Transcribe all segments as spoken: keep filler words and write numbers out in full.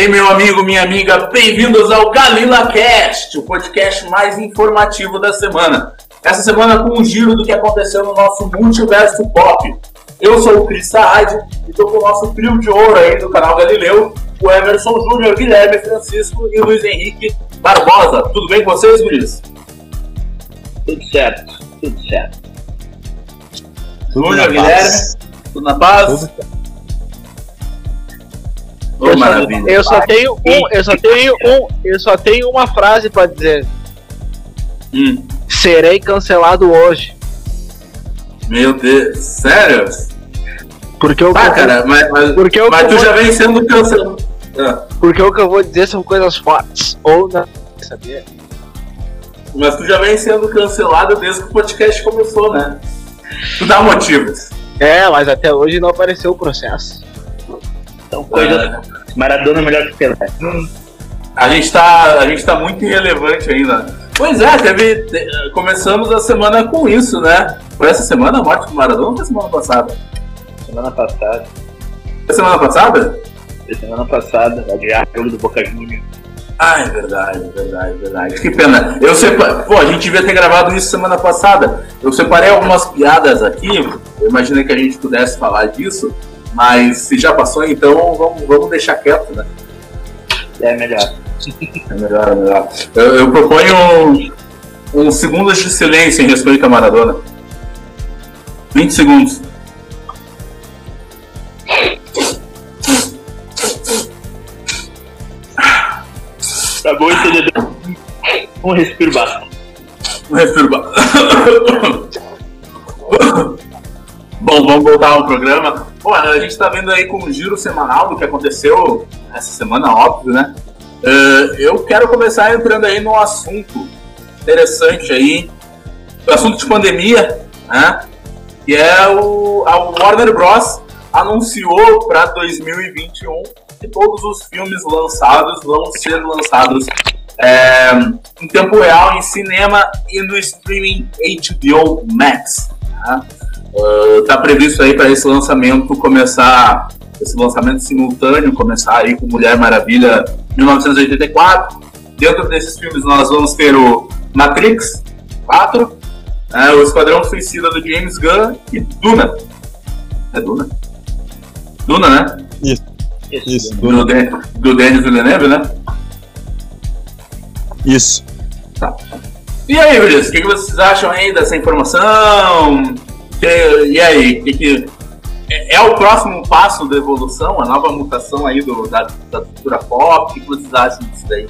Ei, meu amigo, minha amiga, bem-vindos ao GalilaCast, o podcast mais informativo da semana. Essa semana com um giro do que aconteceu no nosso multiverso pop. Eu sou o Cris Saad e estou com o nosso trio de ouro aí do canal Galileu, o Emerson Júnior, Guilherme Francisco e Luiz Henrique Barbosa. Tudo bem com vocês, guris? Tudo certo, tudo certo. Júnior, Guilherme, tudo na paz? Tudo certo. Oh, eu, só, eu só tenho um, eu só tenho um, eu só tenho uma frase pra dizer. Hum. Serei cancelado hoje. Meu Deus, sério? Porque eu. Tá, vou, cara, mas, mas, porque mas tu já vem sendo cancelado. Porque o que eu vou dizer são coisas fortes ou não, sabia? Mas tu já vem sendo cancelado desde que o podcast começou, né? Tu dá motivos. É, mas até hoje não apareceu o processo. Então, coisa. Uh, Maradona melhor que Pelé. A gente tá, a gente tá muito irrelevante ainda. Pois é, teve, te, começamos a semana com isso, né? Foi essa semana a morte do Maradona ou foi semana passada? Semana passada. Foi semana passada? Foi semana passada, adiar o jogo do Boca Juniors. Ah, é verdade, é verdade, é verdade. Que pena. Eu separ... Pô, a gente devia ter gravado isso semana passada. Eu separei algumas piadas aqui, eu imaginei que a gente pudesse falar disso. Mas se já passou, então vamos, vamos deixar quieto, né? É melhor. É melhor, é melhor. Eu, eu proponho um, um segundos de silêncio em respeito a Maradona. vinte segundos. Tá bom, entendedor. Um respiro basta. Um respiro basta. Bom, vamos voltar ao programa. Olha, a gente tá vendo aí com o giro semanal do que aconteceu essa semana, óbvio, né? Uh, eu quero começar entrando aí num assunto interessante aí, um assunto de pandemia, né? Que é o a Warner Bros. Anunciou para dois mil e vinte e um que todos os filmes lançados vão ser lançados é, em tempo real, em cinema e no streaming H B O Max, né? Uh, tá previsto aí para esse lançamento começar, esse lançamento simultâneo começar aí com Mulher Maravilha mil novecentos e oitenta e quatro. Dentro desses filmes nós vamos ter o Matrix quatro, né, o Esquadrão Suicida do James Gunn e Duna. É Duna? Duna, né? Isso, isso. Do, do Denis Villeneuve, né? Isso. Tá. E aí, Willis, o que, que vocês acham aí dessa informação? E aí, que que é o próximo passo da evolução, a nova mutação aí do, da, da cultura pop? O que vocês acham disso daí?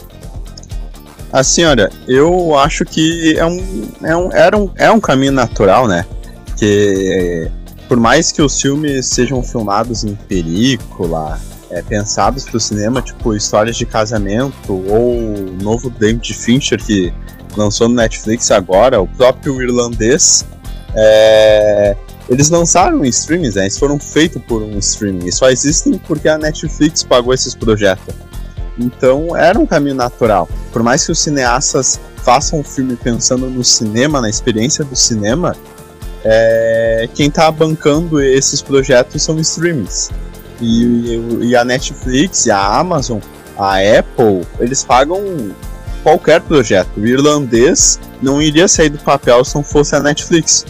Assim, olha, eu acho que é um, é um, era um, é um caminho natural, né? Porque por mais que os filmes sejam filmados em película, é, pensados para o cinema, tipo histórias de casamento ou o novo David Fincher que lançou no Netflix agora, o próprio irlandês, É, eles lançaram em streamings, né? Eles foram feitos por um streaming e só existem porque a Netflix pagou esses projetos. Então era um caminho natural. Por mais que os cineastas façam o filme pensando no cinema, na experiência do cinema, é, quem tá bancando esses projetos são streamings. E, e, e a Netflix, a Amazon, a Apple, eles pagam qualquer projeto. O irlandês não iria sair do papel se não fosse a Netflix.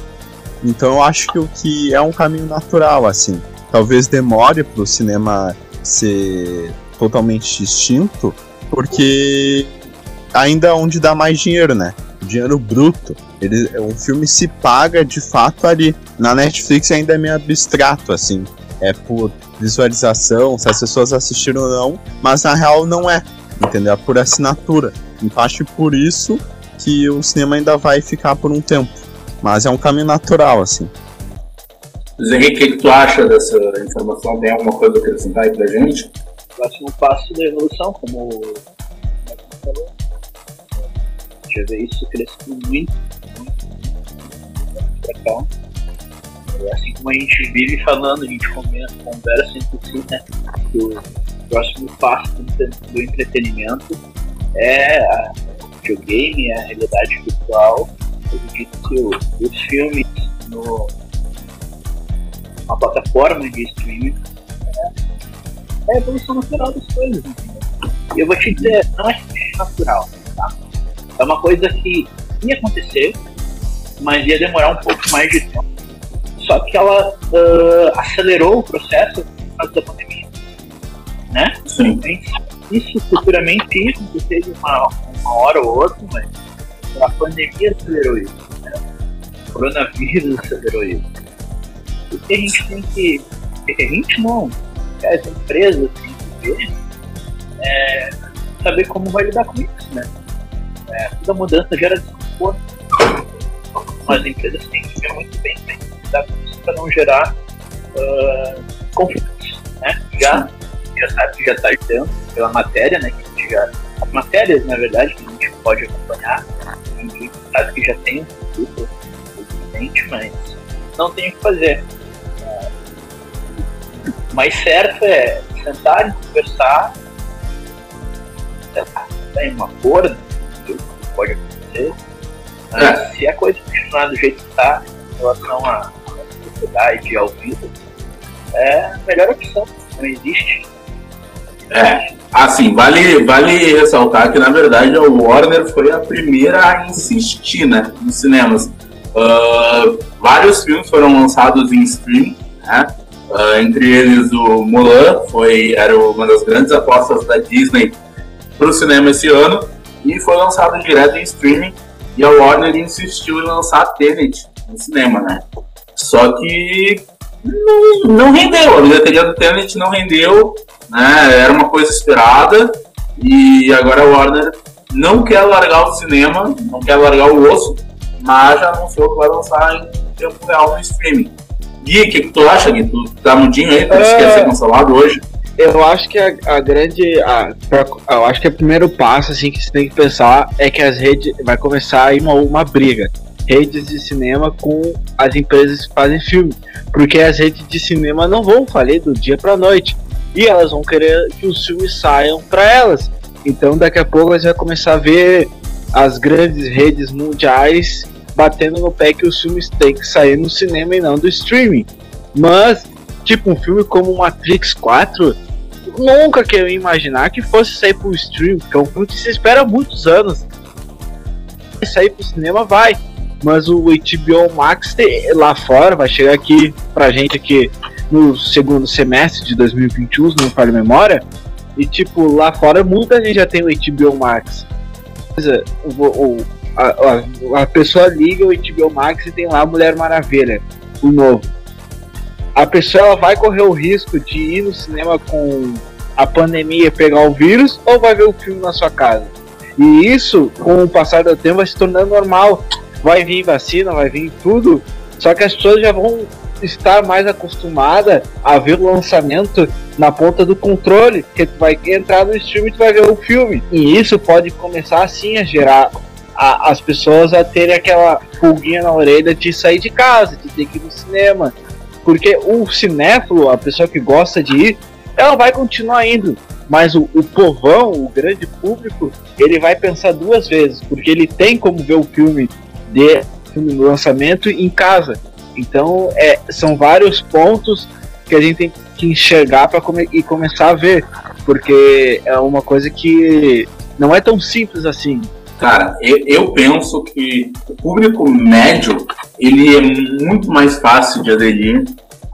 Então eu acho que o que é um caminho natural, assim. Talvez demore pro cinema ser totalmente extinto, porque ainda é onde dá mais dinheiro, né? Dinheiro bruto. Ele, o filme se paga de fato ali. Na Netflix ainda é meio abstrato, assim. É por visualização, se as pessoas assistiram ou não, mas na real não é, entendeu? É por assinatura. Então acho que por isso que o cinema ainda vai ficar por um tempo. Mas é um caminho natural, assim. Henrique, o que tu acha dessa informação? Tem alguma coisa a acrescentar aí pra gente? O próximo passo da evolução, como o Marcos falou. Deixa eu ver, isso cresceu muito, muito, muito pra cá. Assim como a gente vive falando, a gente conversa, conversa entre si, né? O próximo passo do entretenimento é a videogame, a realidade virtual. Eu acredito que os filmes no, na plataforma de streaming é, é a evolução natural das coisas, né? Eu vou te dizer, não é natural, tá? É uma coisa que ia acontecer, mas ia demorar um pouco mais de tempo. Só que ela uh, acelerou o processo por causa da pandemia, né? Sim. Então, isso futuramente ia acontecer de uma, uma hora ou outra, mas a pandemia acelerou isso, né? O coronavírus acelerou isso. O que a gente tem que... O que a gente não... As empresas têm que ver, é, saber como vai lidar com isso, né? É, toda mudança gera desconforto. Mas as empresas têm que ver muito bem, né? Para não gerar uh, conflitos, né? Já, já sabe que já está gerando pela matéria, né? Que a gente já, as matérias, na verdade, que a gente pode acompanhar, a gente sabe que já tem um conflito, mas não tem o que fazer. O mais certo é sentar e conversar, tem um acordo, que pode acontecer, mas se a coisa continuar do jeito que está, em relação a sociedade e ao vivo, é a melhor opção, não existe. É, assim, vale, vale ressaltar que, na verdade, a Warner foi a primeira a insistir, né, nos cinemas. Uh, vários filmes foram lançados em streaming, né? Uh, entre eles o Mulan, foi, era uma das grandes apostas da Disney para o cinema esse ano, e foi lançado direto em streaming, e a Warner insistiu em lançar Tenet no cinema, né? Só que não, não rendeu, a bilheteria do Tenet não rendeu, né? Era uma coisa esperada, e agora a Warner não quer largar o cinema, não quer largar o osso, mas já anunciou que vai lançar em tempo real no streaming. Gui, o que tu acha, Gui? Tu tá mudinho aí, tu é... quer ser cancelado hoje? Eu acho que a, a grande... A, pra, eu acho que o primeiro passo, assim, que você tem que pensar é que as redes... Vai começar aí uma, uma briga. Redes de cinema com as empresas que fazem filme. Porque as redes de cinema não vão falir do dia pra noite. E elas vão querer que os filmes saiam pra elas. Então, daqui a pouco, você vai começar a ver as grandes redes mundiais batendo no pé que os filmes têm que sair no cinema e não do streaming. Mas, tipo, um filme como Matrix quatro, nunca queria imaginar que fosse sair pro streaming, porque é um filme que se espera há muitos anos. E sair pro cinema vai, mas o H B O Max lá fora vai chegar aqui pra gente aqui no segundo semestre de dois mil e vinte e um, se não me falha a memória, e tipo, lá fora muita gente já tem o H B O Max. O, o, a, a, a pessoa liga o H B O Max e tem lá a Mulher Maravilha, o novo. A pessoa ela vai correr o risco de ir no cinema com a pandemia e pegar o vírus, ou vai ver o filme na sua casa? E isso, com o passar do tempo, vai se tornando normal. Vai vir vacina, vai vir tudo, só que as pessoas já vão estar mais acostumadas a ver o lançamento na ponta do controle, porque tu vai entrar no stream e tu vai ver o filme. E isso pode começar assim a gerar a, as pessoas a terem aquela pulguinha na orelha de sair de casa, de ter que ir no cinema. Porque o cinéfilo, a pessoa que gosta de ir, ela vai continuar indo. Mas o, o povão, o grande público, ele vai pensar duas vezes, porque ele tem como ver o filme de filme no lançamento em casa. Então é, são vários pontos que a gente tem que enxergar para come- e começar a ver, porque é uma coisa que não é tão simples assim. Cara, eu, eu penso que o público médio, ele é muito mais fácil de aderir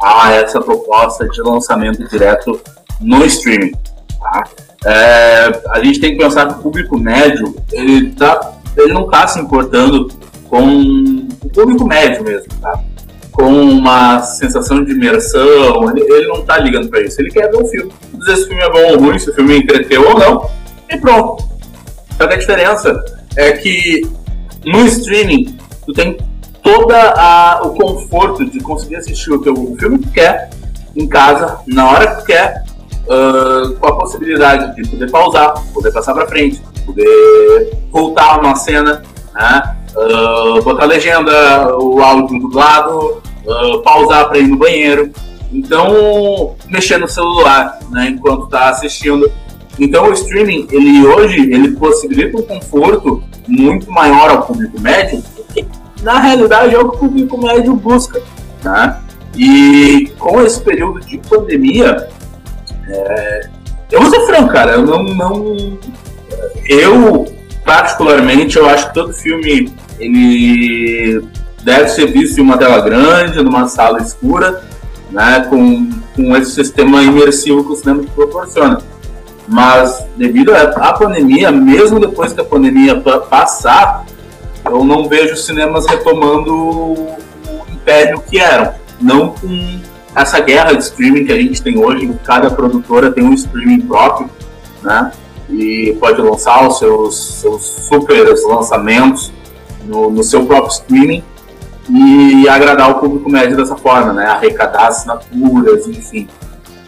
a essa proposta de lançamento direto no streaming, tá? É, a gente tem que pensar que o público médio, ele, tá, ele não está se importando com o público médio mesmo, tá? Com uma sensação de imersão, ele, ele não tá ligando pra isso, ele quer ver um filme, dizer se o filme é bom ou ruim, se o filme entreteu ou não, e pronto. Só que a diferença é que no streaming tu tem todo o conforto de conseguir assistir o teu filme que tu quer, em casa, na hora que tu quer, uh, com a possibilidade de poder pausar, poder passar pra frente, poder voltar uma cena, né? Uh, botar a legenda, o áudio dublado, uh, pausar para ir no banheiro, então mexer no celular, né, enquanto está assistindo. Então o streaming, ele hoje, ele possibilita um conforto muito maior ao público médio, que na realidade é o que o público médio busca, né? E com esse período de pandemia, é, eu vou ser franco, cara, eu não, não... Eu, particularmente, eu acho que todo filme, ele deve ser visto em uma tela grande, numa sala escura, né, com, com esse sistema imersivo que o cinema proporciona. Mas, devido à pandemia, mesmo depois que a pandemia passar, eu não vejo os cinemas retomando o império que eram. Não com essa guerra de streaming que a gente tem hoje, cada produtora tem um streaming próprio, né? E pode lançar os seus, seus super lançamentos no, no seu próprio streaming e agradar o público médio dessa forma, né? Arrecadar assinaturas, enfim.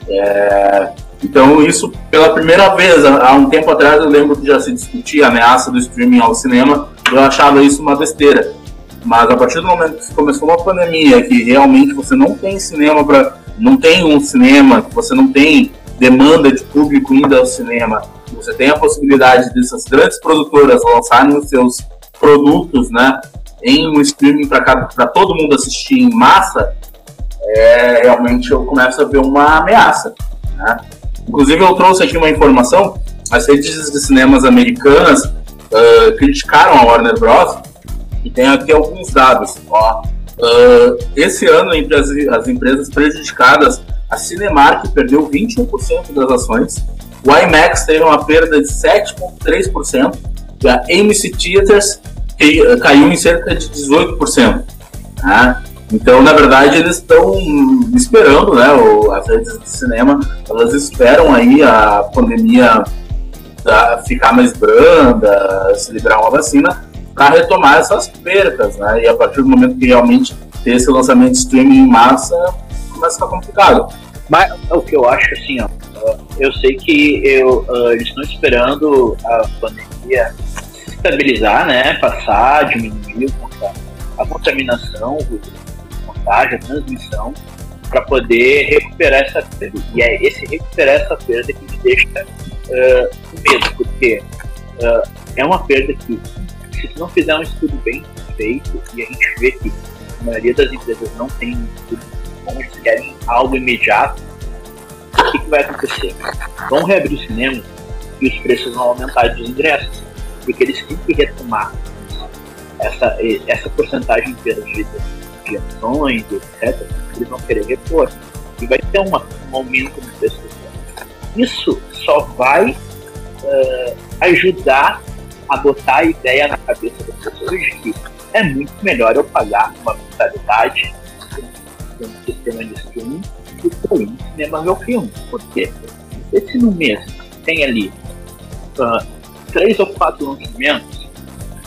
É... Então isso, pela primeira vez, há um tempo atrás eu lembro que já se discutia a ameaça do streaming ao cinema, eu achava isso uma besteira. Mas a partir do momento que começou uma pandemia, que realmente você não tem cinema para, não tem um cinema, você não tem demanda de público indo ao cinema, você tem a possibilidade dessas grandes produtoras lançarem os seus produtos, né, em um streaming para todo mundo assistir em massa, é, realmente eu começo a ver uma ameaça, né? Inclusive eu trouxe aqui uma informação, as redes de cinemas americanas uh, criticaram a Warner Bros. E tem aqui alguns dados. Ó, uh, esse ano, entre as, as empresas prejudicadas, a Cinemark perdeu vinte e um por cento das ações, o IMAX teve uma perda de sete vírgula três por cento, e a M C Theaters que, uh, caiu em cerca de dezoito por cento. Né? Então, na verdade, eles estão esperando, né, o, as redes de cinema, elas esperam aí a pandemia da, ficar mais branda, se liberar uma vacina, para retomar essas percas, né? E a partir do momento que realmente ter esse lançamento de streaming em massa, começa a ficar complicado. Mas o que eu acho, assim, ó, eu sei que eu, uh, eles estão esperando a pandemia estabilizar, né? Passar, diminuir a contaminação, o contágio, a transmissão, para poder recuperar essa perda. E é esse recuperar essa perda que me deixa uh, com medo, porque uh, é uma perda que, se tu não fizer um estudo bem feito, e a gente vê que a maioria das empresas não tem um estudo bom, eles querem algo imediato, o que, que vai acontecer? Vão reabrir o cinema e os preços vão aumentar dos ingressos, porque eles têm que retomar essa, essa porcentagem de ações, etcétera. Eles vão querer repor e vai ter uma, um aumento no preço do cinema. Isso só vai uh, ajudar a botar a ideia na cabeça das pessoas de que é muito melhor eu pagar uma mensalidade de um sistema de streaming do que ir no cinema ver o filme. Porque se no mês tem ali uh, três ou quatro lançamentos,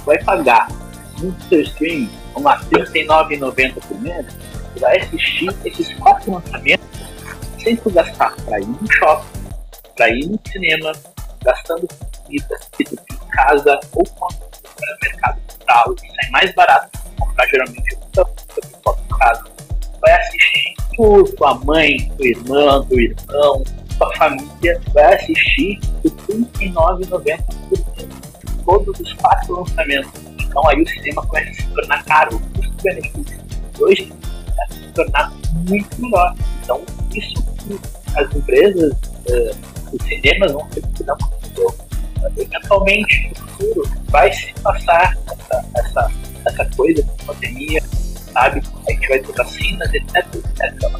vai pagar no seu streaming uma trinta e nove reais e noventa centavos por mês, vai assistir esses quatro lançamentos sem tu gastar para ir no shopping, para ir no cinema, gastando comida, que tu fica em casa ou compra no supermercado, tal, que sai mais barato que comprar geralmente o que tu compra em casa. Vai assistir tu, tua mãe, tua irmã, teu irmão, tua família, vai assistir por trinta e nove reais e noventa centavos por mês. Todos os quatro lançamentos. Então aí o cinema começa a se tornar caro. O custo-benefício de hoje vai se tornar muito melhor. Então isso que as empresas, uh, os cinemas vão ter que dar uma visão. Eventualmente, no futuro, vai se passar essa, essa, essa coisa de pandemia, sabe? A gente vai ter vacinas, etc, etcétera.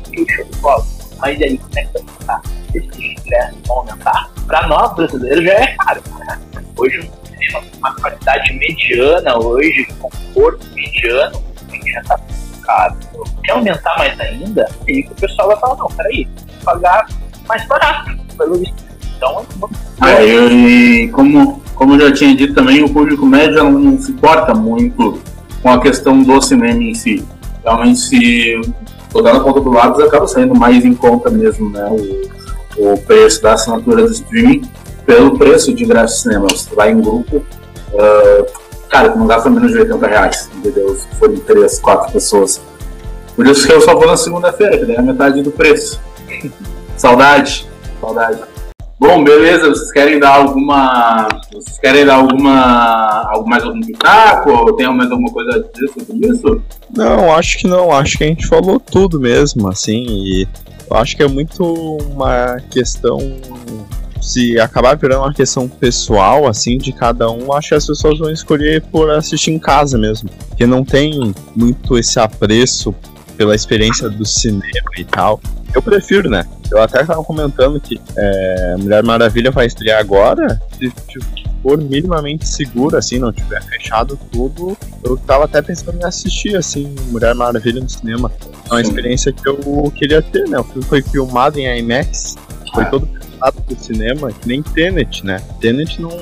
Mas e aí, como é que vai ficar? Esses ingressos vão aumentar? Para nós, brasileiros, já é caro. Né? Hoje, um cinema com uma qualidade mediana, hoje, conforto mediano, a gente já está caro. Quer aumentar mais ainda? E o pessoal vai falar, não, peraí, pagar mais barato. Então, é, e como, como eu já tinha dito também, o público médio não se importa muito com a questão do cinema em si. Realmente, se tocar na conta do lado, acaba saindo mais em conta mesmo, né, o, o preço da assinatura do streaming pelo preço de ingresso de cinema. Você vai em grupo, uh, cara, não gasta menos de oitenta reais, entendeu? Se for de três, quatro pessoas. Por isso que eu só vou na segunda-feira, que daí é a metade do preço. Saudade. Saudade. Bom, beleza, vocês querem dar alguma. Vocês querem dar alguma. Algo mais algum pitaco? Ou tem mais alguma coisa a dizer sobre isso? Não, acho que não. Acho que a gente falou tudo mesmo, assim. E eu acho que é muito uma questão se acabar virando uma questão pessoal, assim, de cada um, acho que as pessoas vão escolher por assistir em casa mesmo. Porque não tem muito esse apreço pela experiência do cinema e tal. Eu prefiro, né? Eu até tava comentando que é, Mulher Maravilha vai estrear agora. Se tipo, for minimamente seguro, assim, não tiver fechado tudo, eu tava até pensando em assistir, assim, Mulher Maravilha no cinema. É uma experiência que eu queria ter, né? O filme foi filmado em IMAX, foi todo pensado pro cinema, que nem Tenet, né? Tenet não,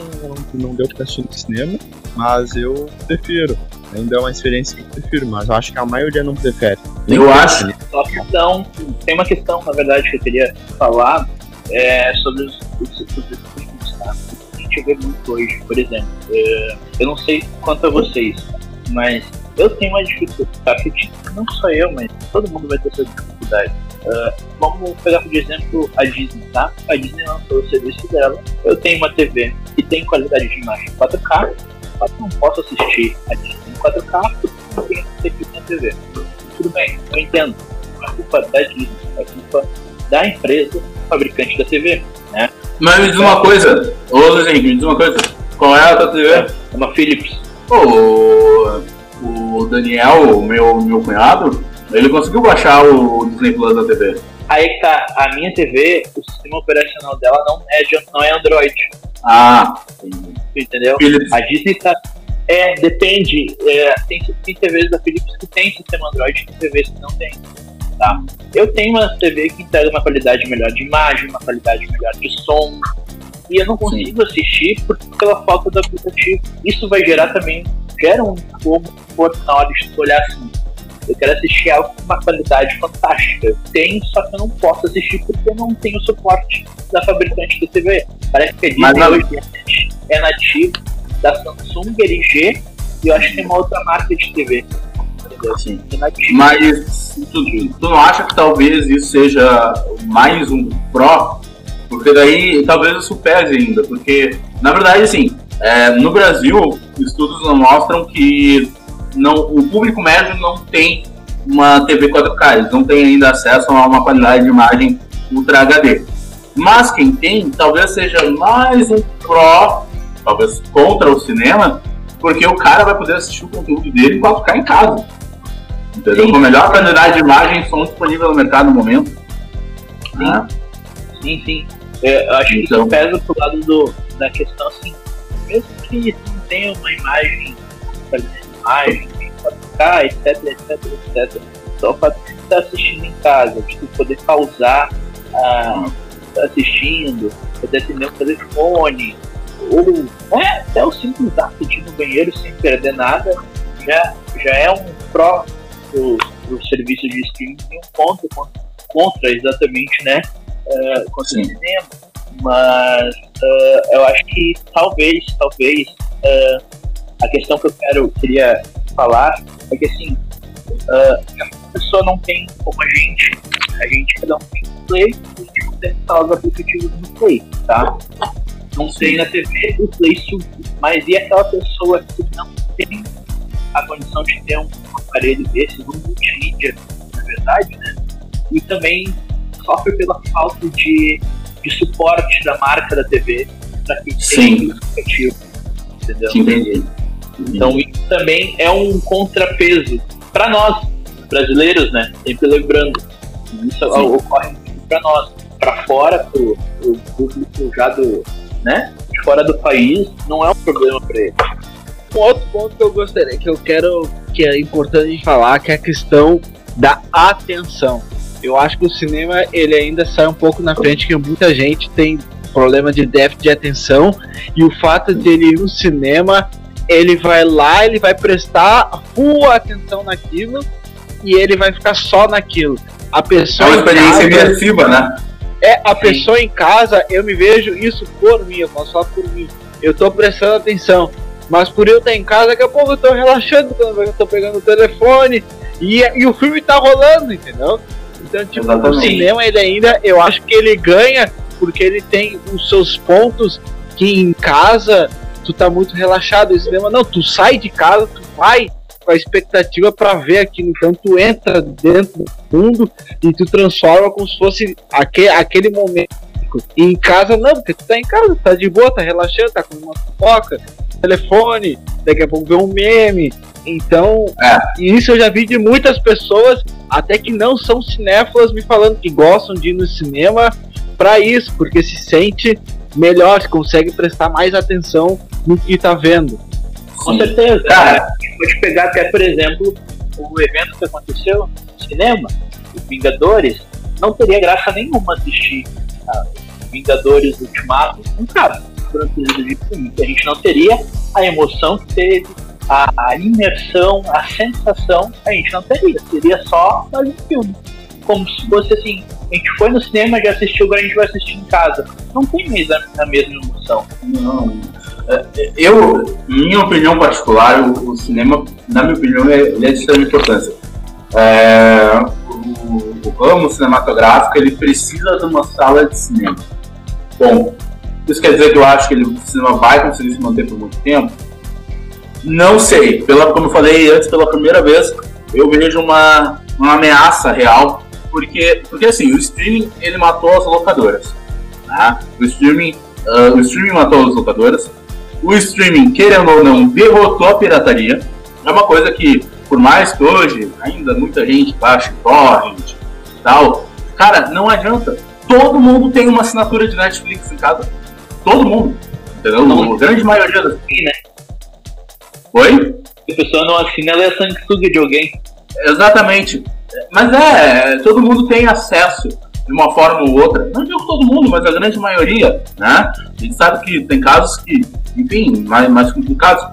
não deu pra assistir no cinema, mas eu prefiro. Ainda é uma experiência que eu prefiro, mas eu acho que a maioria não prefere. Nem eu acho. Só questão, tem uma questão, na verdade, que eu queria falar é, sobre os filmes, tá? A gente vê muito hoje, por exemplo. É, eu não sei quanto a vocês, mas eu tenho uma dificuldade, não só eu, mas todo mundo vai ter essa dificuldade. Uh, vamos pegar, por exemplo, a Disney, tá? A Disney lançou o serviço dela. Eu tenho uma T V que tem qualidade de imagem quatro K, mas não posso assistir a Disney em quatro K porque não tem serviço na T V. Tudo bem, eu entendo. A culpa da Disney, a culpa da empresa fabricante da T V, né? Mas me diz uma coisa, ô Luizinho, me diz uma coisa. Qual é a tua T V? É uma Philips. Ô, o Daniel, meu, meu cunhado, ele conseguiu baixar o Disney Plus da T V. Aí tá, a minha T V, o sistema operacional dela não é, não é Android. Ah, entendeu? Philips. A Disney tá... É, depende. É, tem, tem T Vs da Philips que tem sistema Android, tem T Vs que não tem. Tá? Eu tenho uma T V que entrega uma qualidade melhor de imagem, uma qualidade melhor de som, e eu não consigo Sim. assistir por, pela falta do aplicativo. Isso vai gerar também, gera um desconforto na hora de olhar assim. Eu quero assistir algo com uma qualidade fantástica. Eu tenho, só que eu não posso assistir porque eu não tenho o suporte da fabricante da T V. Parece que a Disney hoje é nativo da Samsung, L G, e eu acho que tem uma outra marca de T V. Assim, é mas tu, tu não acha que talvez isso seja mais um pró? Porque daí talvez isso pese ainda. Porque, na verdade, assim, é, no Brasil, estudos mostram que não, o público médio não tem uma T V quatro K, eles não tem ainda acesso a uma qualidade de imagem Ultra H D. Mas quem tem, talvez seja mais um pró, talvez contra o cinema, porque o cara vai poder assistir o conteúdo dele em quatro K em casa. Entendeu? Sim. Com a melhor qualidade de imagem e som disponível no mercado no momento. Sim, ah. sim. sim. Eu acho então. que isso pesa pro lado do, da questão assim, mesmo que não tenha uma imagem, qualidade de imagem, quatro K, etc, etc, etcétera. Só o fato de você estar assistindo em casa, de poder pausar, ah, tá assistindo, poder atender um telefone, ou né, até o simples ato de ir no banheiro sem perder nada já, já é um pró do, do serviço de streaming e um ponto contra, contra exatamente, né, uh, contra Sim. o cinema. Mas uh, eu acho que talvez, talvez uh, a questão que eu quero, queria falar é que assim, uh, a pessoa não tem como a gente, a gente cada um tem um Play, a gente não tem os aplicativos no Play, tá? Não tem na T V, o Play sub, mas e aquela pessoa que não tem a condição de ter um aparelho desse, um multimídia, na verdade, né? E também sofre pela falta de, de suporte da marca da T V para quem tem o aplicativo, entendeu? Sim. Então isso também é um contrapeso para nós, brasileiros, né? Sempre lembrando, isso Sim. ocorre para nós, para fora, para o público já do... né? De fora do país não é um problema para ele. Um outro ponto que eu gostaria, que eu quero, que é importante de falar, que é a questão da atenção. Eu acho que o cinema ele ainda sai um pouco na frente, que muita gente tem problema de déficit de atenção, e o fato de ele ir no cinema, ele vai lá, ele vai prestar full atenção naquilo e ele vai ficar só naquilo. A pessoa é uma experiência imersiva, né? É, a pessoa Sim. em casa, eu me vejo isso por mim, eu posso falar por mim. Eu tô prestando atenção, mas por eu estar em casa, daqui a pouco eu tô relaxando, eu tô pegando o telefone e, e o filme tá rolando, entendeu? Então, tipo, Exatamente. o cinema, ele ainda, eu acho que ele ganha, porque ele tem os seus pontos que em casa tu tá muito relaxado. O cinema, não, tu sai de casa, tu vai com a expectativa pra ver aquilo, então tu entra dentro do mundo e tu transforma como se fosse aquele, aquele momento público. E em casa não, porque tu tá em casa, tá de boa, tá relaxando, tá com uma fofoca, telefone, daqui a pouco vê um meme. Então, ah. isso eu já vi de muitas pessoas, até que não são cinéfilas, me falando que gostam de ir no cinema pra isso, porque se sente melhor, consegue prestar mais atenção no que tá vendo. Com certeza, cara. Vou te pegar até, por exemplo, o evento que aconteceu no cinema, o Vingadores. Não teria graça nenhuma assistir ah, Vingadores Ultimato, um cara, durante o período de filme. A gente não teria a emoção que teve, a, a imersão, a sensação, a gente não teria. Seria só mais um filme. Como se fosse assim, a gente foi no cinema, já assistiu, agora a gente vai assistir em casa. Não tem mais a, a mesma emoção. Não. Eu, minha opinião particular, o, o cinema, na minha opinião, ele é de extrema importância. É, o, o ramo cinematográfico, ele precisa de uma sala de cinema. Bom, isso quer dizer que eu acho que ele, o cinema vai conseguir se manter por muito tempo? Não sei. Pela, como eu falei antes, pela primeira vez, eu vejo uma, uma ameaça real, porque, porque assim, o streaming, ele matou as locadoras. Tá? O, streaming, uh, o streaming matou as locadoras. O streaming, querendo ou não, derrotou a pirataria. É uma coisa que, por mais que hoje ainda muita gente baixa torrent e tal, cara, não adianta. Todo mundo tem uma assinatura de Netflix em casa. Todo mundo. Entendeu? Não, a grande maioria das pessoas, né? Oi? Se a pessoa não assina, ela é sanguessuga de alguém. Exatamente. Mas é, todo mundo tem acesso de uma forma ou outra. Não digo todo mundo, mas a grande maioria, né? A gente sabe que tem casos que, enfim, mais, mais complicados.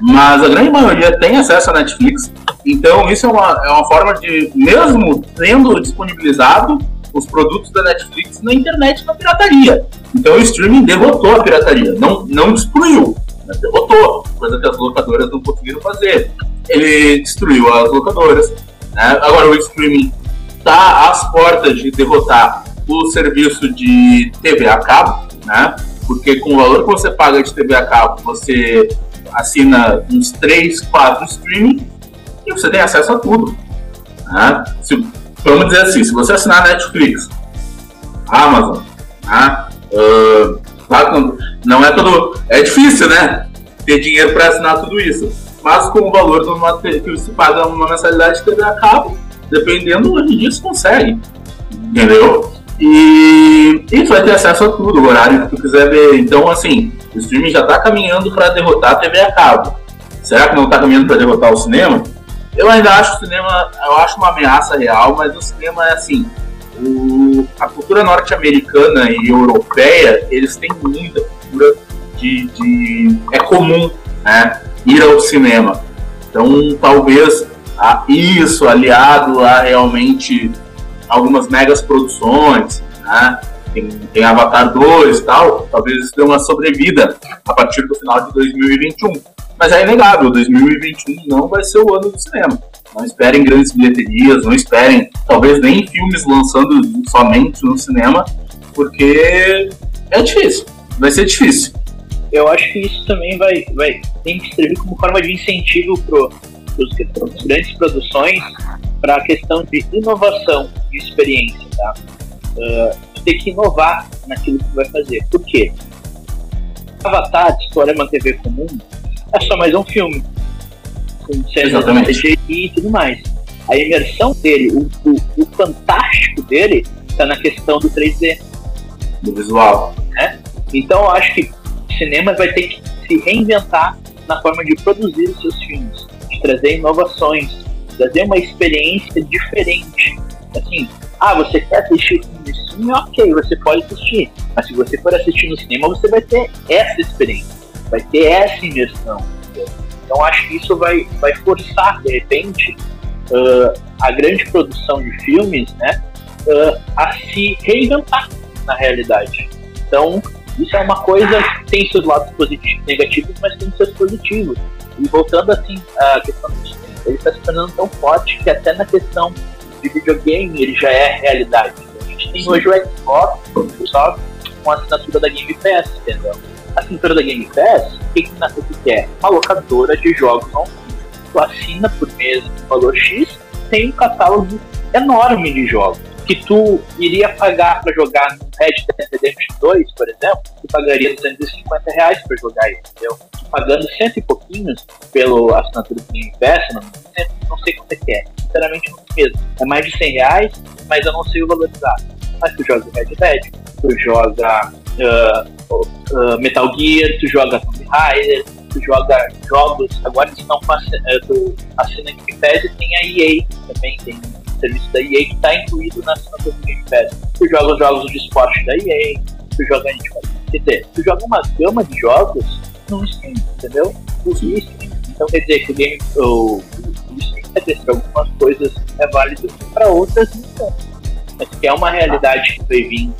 Mas a grande maioria tem acesso à Netflix, então isso é uma, é uma forma de, mesmo tendo disponibilizado os produtos da Netflix na internet, na pirataria. Então o streaming derrotou a pirataria, não, não destruiu, mas derrotou, coisa que as locadoras não conseguiram fazer. Ele destruiu as locadoras, né? Agora o streaming está às portas de derrotar o serviço de T V a cabo, né? Porque com o valor que você paga de T V a cabo, você assina uns três, quatro streaming e você tem acesso a tudo, né? Se, vamos dizer assim, se você assinar Netflix, Amazon, né? uh, claro, não é todo, é difícil, né, ter dinheiro para assinar tudo isso, mas com o valor do, que você paga uma mensalidade de T V a cabo, dependendo onde disso consegue, entendeu? E, e tu vai ter acesso a tudo, o horário que tu quiser ver. Então, assim, o streaming já tá caminhando para derrotar a T V a cabo. Será que não tá caminhando para derrotar o cinema? Eu ainda acho o cinema, eu acho uma ameaça real, mas o cinema é assim, o, a cultura norte-americana e europeia, eles têm muita cultura de, de é comum, né, ir ao cinema. Então, talvez a isso aliado a realmente algumas megas produções, né? Tem, tem Avatar dois e tal, talvez isso dê uma sobrevida a partir do final de dois mil e vinte e um. Mas é inegável, dois mil e vinte e um não vai ser o ano do cinema. Não esperem grandes bilheterias, não esperem, talvez nem filmes lançando somente no cinema, porque é difícil, vai ser difícil. Eu acho que isso também vai, vai tem que servir como forma de incentivo para as grandes produções, para a questão de inovação de experiência, tá? Uh, tem que inovar naquilo que vai fazer. Por quê? Avatar, história uma T V comum, é só mais um filme. Com cenas e tudo mais. A imersão dele, o, o, o fantástico dele, está na questão do três D. Do visual. Né? Então eu acho que o cinema vai ter que se reinventar na forma de produzir os seus filmes, de trazer inovações, trazer uma experiência diferente. Assim, ah, você quer assistir no cinema? Ok, você pode assistir. Mas se você for assistir no cinema, você vai ter essa experiência, vai ter essa imersão. Então acho que isso vai, vai forçar, de repente, uh, a grande produção de filmes, né, uh, a se reinventar na realidade. Então isso é uma coisa que tem seus lados positivos, negativos, mas tem seus positivos. E voltando assim à questão do cinema, ele está se tornando tão forte que até na questão de videogame ele já é realidade. A gente tem hoje o Xbox só com a assinatura da Game Pass, entendeu? A assinatura da Game Pass, o que que é? Uma locadora de jogos online. Tu assina por mês o valor X, tem um catálogo enorme de jogos que tu iria pagar para jogar no Red Dead Redemption dois, por exemplo, tu pagaria duzentos e cinquenta reais pra jogar isso, entendeu? Pagando cento e pouquinhos pelo assinatura do Game Pass, não, não sei quanto é que é, sinceramente não sei mesmo. É mais de cem reais, mas eu não sei o valorizar. Mas tu joga Red Dead, tu joga uh, uh, Metal Gear, tu joga Tomb Raider, tu joga jogos, agora eles estão assinando, assinando Game Pass, e tem a E A também, tem o serviço da E A que está incluído na assinatura do Game Pass. Tu joga os jogos de esporte da E A, tu joga, quer dizer, tu joga uma gama de jogos no stream, entendeu? Os stream. Então quer dizer que o game, o, o stream quer dizer que algumas coisas é válido para outras não. Mas que é uma realidade que vai vir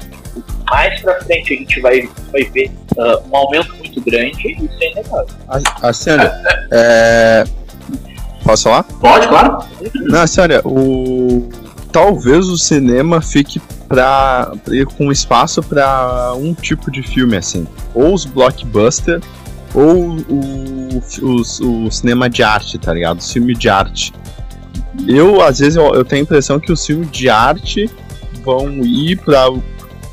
mais pra frente, a gente vai, vai ver uh, um aumento muito grande e isso é legal. A, a senhora, é... posso falar? Pode, claro. Não, senhora, o... talvez o cinema fique pra... com espaço pra um tipo de filme, assim. Ou os blockbuster, ou o, o, o cinema de arte, tá ligado? O filme de arte. Eu, às vezes, eu, eu tenho a impressão que os filmes de arte vão ir pra...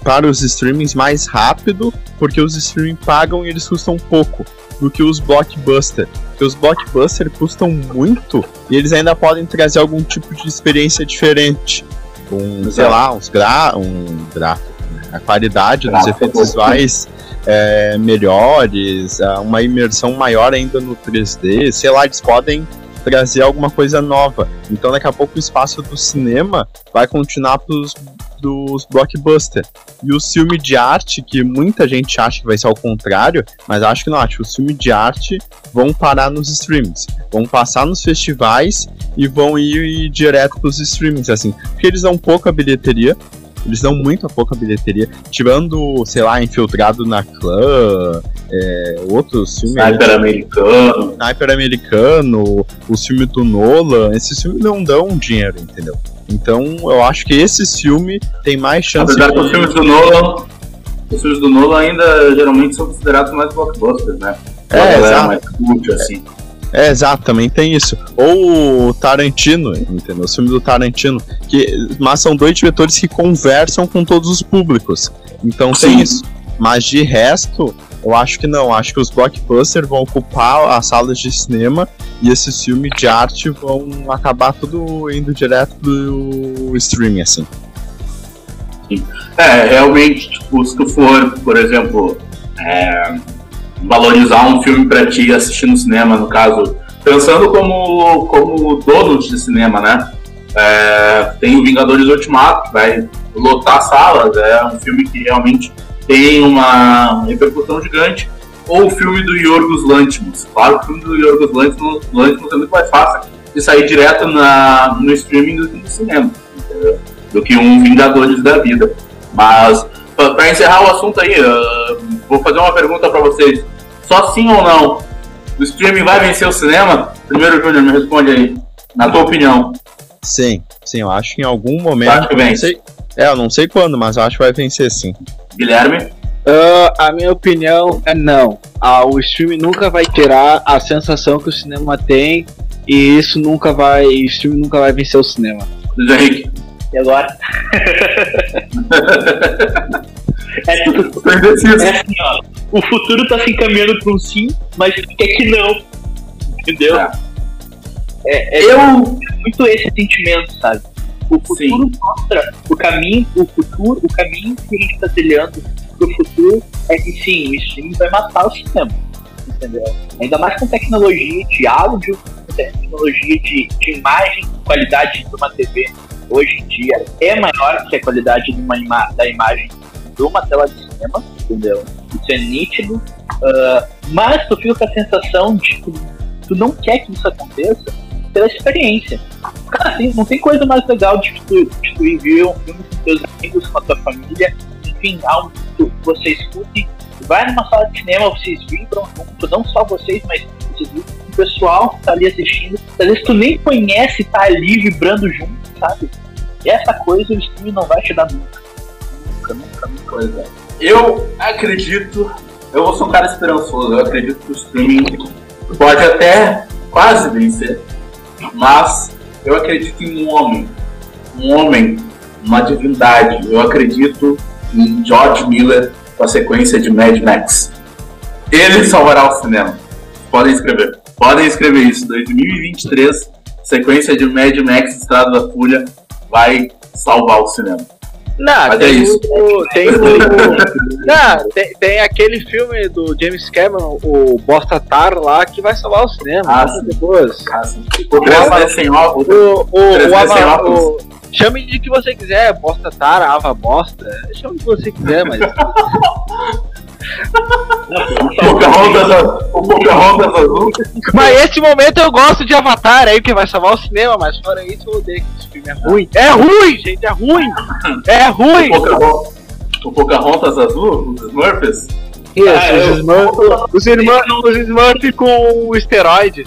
para os streamings mais rápido, porque os streaming pagam e eles custam pouco do que os blockbuster, porque os blockbuster custam muito e eles ainda podem trazer algum tipo de experiência diferente, um, sei lá, uns gra... um gráfico, a qualidade dos efeitos visuais é, melhores, uma imersão maior ainda no três D, sei lá, eles podem trazer alguma coisa nova. Então daqui a pouco o espaço do cinema vai continuar pros dos blockbuster. E o filme de arte, que muita gente acha que vai ser ao contrário, mas acho que não, acho que os filmes de arte vão parar nos streamings, vão passar nos festivais e vão ir, ir direto pros streamings, assim, porque eles dão pouca bilheteria, eles dão muito a pouca bilheteria, tirando, sei lá, Infiltrado na Clã, é, outros filmes... Sniper Americano. Sniper Americano, os filmes do Nolan, esses filmes não dão dinheiro, entendeu? Então, eu acho que esses filmes têm mais chance... Apesar de... que os filmes do Nolan, os filmes do Nolan ainda geralmente são considerados mais blockbusters, né? É, é exato. Mais culto, assim. É, exato, também tem isso. Ou o Tarantino, entendeu? Os filmes do Tarantino. Que, mas são dois diretores que conversam com todos os públicos. Então, sim, tem isso. Mas de resto... eu acho que não, acho que os blockbusters vão ocupar as salas de cinema e esses filmes de arte vão acabar tudo indo direto do streaming, assim. É, realmente, tipo, se tu for, por exemplo, é, valorizar um filme pra ti assistir no cinema, no caso, pensando como, como dono de cinema, né? É, tem o Vingadores Ultimato, que vai lotar salas, é um filme que realmente tem uma repercussão gigante, ou o filme do Yorgos Lanthimos. Claro que o filme do Yorgos Lanthimos, Lanthimos é muito mais fácil de sair direto na, no streaming do, do cinema, entendeu? Do que um Vingadores da vida. Mas, para encerrar o assunto aí, uh, vou fazer uma pergunta para vocês. Só sim ou não, o streaming vai vencer o cinema? Primeiro, Júnior, me responde aí, na tua opinião. Sim, sim, eu acho que em algum momento... Acho que vence. Não sei, é, eu não sei quando, mas eu acho que vai vencer sim. Guilherme? Uh, a minha opinião é não. Ah, o streaming nunca vai tirar a sensação que o cinema tem e isso nunca vai. O streaming nunca vai vencer o cinema. Henrique. E agora? é, tudo, é assim, ó. O futuro tá se encaminhando para um sim, mas é que não. Entendeu? É. É, é, Eu... é muito esse sentimento, sabe? O futuro, sim, mostra o caminho, o futuro, o caminho que a gente está trilhando pro futuro é que sim, o streaming vai matar o cinema, entendeu? Ainda mais com tecnologia de áudio, com tecnologia de, de imagem, qualidade de uma T V hoje em dia é maior que a qualidade de uma ima, da imagem de uma tela de cinema, entendeu? Isso é nítido, uh, mas tu fica com a sensação de que tu não quer que isso aconteça, pela experiência. Cara, assim, não tem coisa mais legal de tu, de tu ir ver um filme com teus amigos, com a tua família, enfim, algo que você escute, vai numa sala de cinema, vocês vibram junto, não só vocês, mas vocês vibram com o pessoal que tá ali assistindo, às vezes tu nem conhece, tá ali vibrando junto, sabe? E essa coisa o streaming não vai te dar nunca. Nunca, nunca, nunca vai dar. Eu acredito, eu sou um cara esperançoso, eu acredito que o streaming pode até quase vencer. Mas eu acredito em um homem, um homem, uma divindade. Eu acredito e George Miller com a sequência de Mad Max. Ele salvará o cinema. Podem escrever. Podem escrever isso. dois mil e vinte e três, sequência de Mad Max, Estrada da Fúria, vai salvar o cinema. Não, mas tem é isso. O, tem, o, não, tem, tem aquele filme do James Cameron, o Bostatar lá, que vai salvar o cinema. Ah, sim. Depois. Ah, sim. O três D chame de que você quiser, Bostatar, Ava Bosta, chame de que você quiser, mas... O Pocahontas Azul. Mas esse momento eu gosto de Avatar aí, que vai salvar o cinema, mas fora isso eu odeio que esse filme é ruim. É ruim, gente, é ruim! É ruim! O Pocahontas Azul, os Smurfs? Isso, ah, os, eu... Smurfs, os, irmãos, os Smurfs com o esteroide.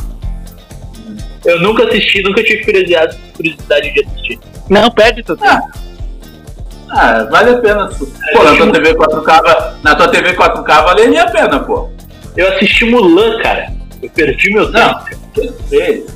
Eu nunca assisti, nunca tive curiosidade, curiosidade de assistir. Não, perde tudo. Ah. Ah, vale a pena. Pô, na tua T V quatro K, na tua T V quatro K valeria a pena, pô. Eu assisti Mulan, cara. Eu perdi meu tempo.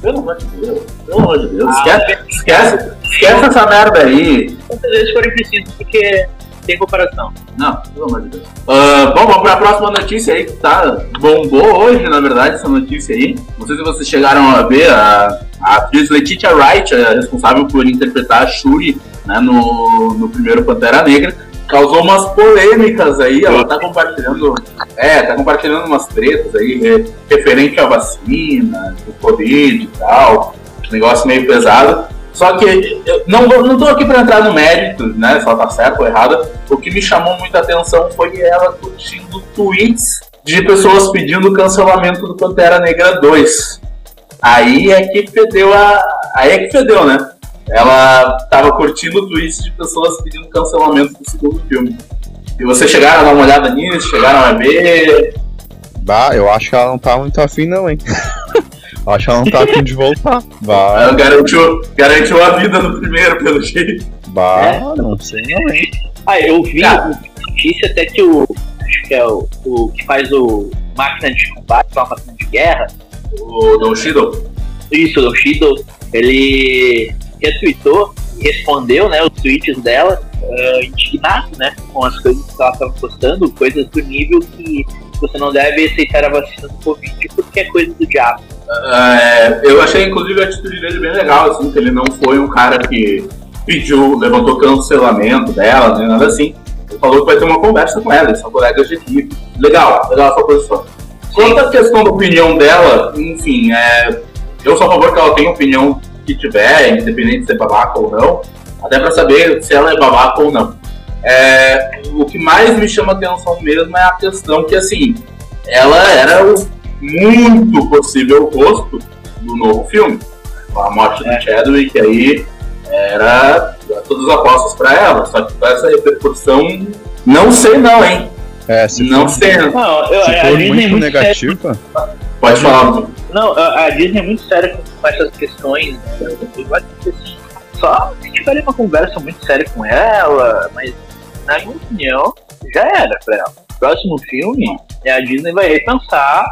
Pelo amor de Deus. Pelo amor de Deus. Esquece, esquece, esquece essa merda aí. Quantas vezes forem preciso, porque tem comparação. Não, pelo amor de Deus. Uh, bom, vamos pra próxima notícia aí, que tá bombou hoje, na verdade, essa notícia aí. Não sei se vocês chegaram a ver, a, a atriz Letitia Wright, a responsável por interpretar a Shuri, né, no, no primeiro Pantera Negra, causou umas polêmicas aí, ela tá compartilhando, é, tá compartilhando umas tretas aí, re, referente à vacina, do Covid e tal, um negócio meio pesado. Só que eu não, não tô aqui pra entrar no mérito, né, se ela tá certa ou errada. O que me chamou muita atenção foi ela curtindo tweets de pessoas pedindo cancelamento do Pantera Negra dois. Aí é que fedeu a... Aí é que fedeu, né? Ela tava curtindo tweets de pessoas pedindo cancelamento do segundo filme. E vocês chegaram a dar uma olhada nisso? Chegaram a ver? Bah, eu acho que ela não tá muito afim não, hein? Acho que ela não tá afim de voltar. Bah. Ela garantiu, garantiu a vida no primeiro, pelo jeito. Bah, é, não sei não, hein? Ah, eu vi a notícia até que o... Acho que é o, o que faz o máquina de combate, a máquina de guerra. O Don Cheadle? Isso, o Don Cheadle. Ele... retweetou, respondeu, né, os tweets dela, uh, indignado, né, com as coisas que ela estava postando, coisas do nível que você não deve aceitar a vacina do Covid porque é coisa do diabo. É, eu achei, inclusive, a atitude dele bem legal, assim, que ele não foi um cara que pediu, levantou cancelamento dela, nem nada assim. Ele falou que vai ter uma conversa com ela, eles são colegas de equipe. Legal, legal a sua posição. Quanto à questão da opinião dela, enfim, é, eu sou a favor que ela tenha opinião que tiver, independente de ser babaca ou não, até pra saber se ela é babaca ou não. É, o que mais me chama atenção mesmo é a questão que, assim, ela era o muito possível rosto do novo filme, com a morte do Chadwick, que aí era todas as apostas pra ela, só que com essa repercussão, não sei não, hein? É, se não for, sei não. Não, eu, se for muito, muito negativa... Pode falar. Não, a Disney é muito séria com essas questões, né? Só se tiverem uma conversa muito séria com ela, mas na minha opinião, já era pra ela. Próximo filme, a Disney vai repensar,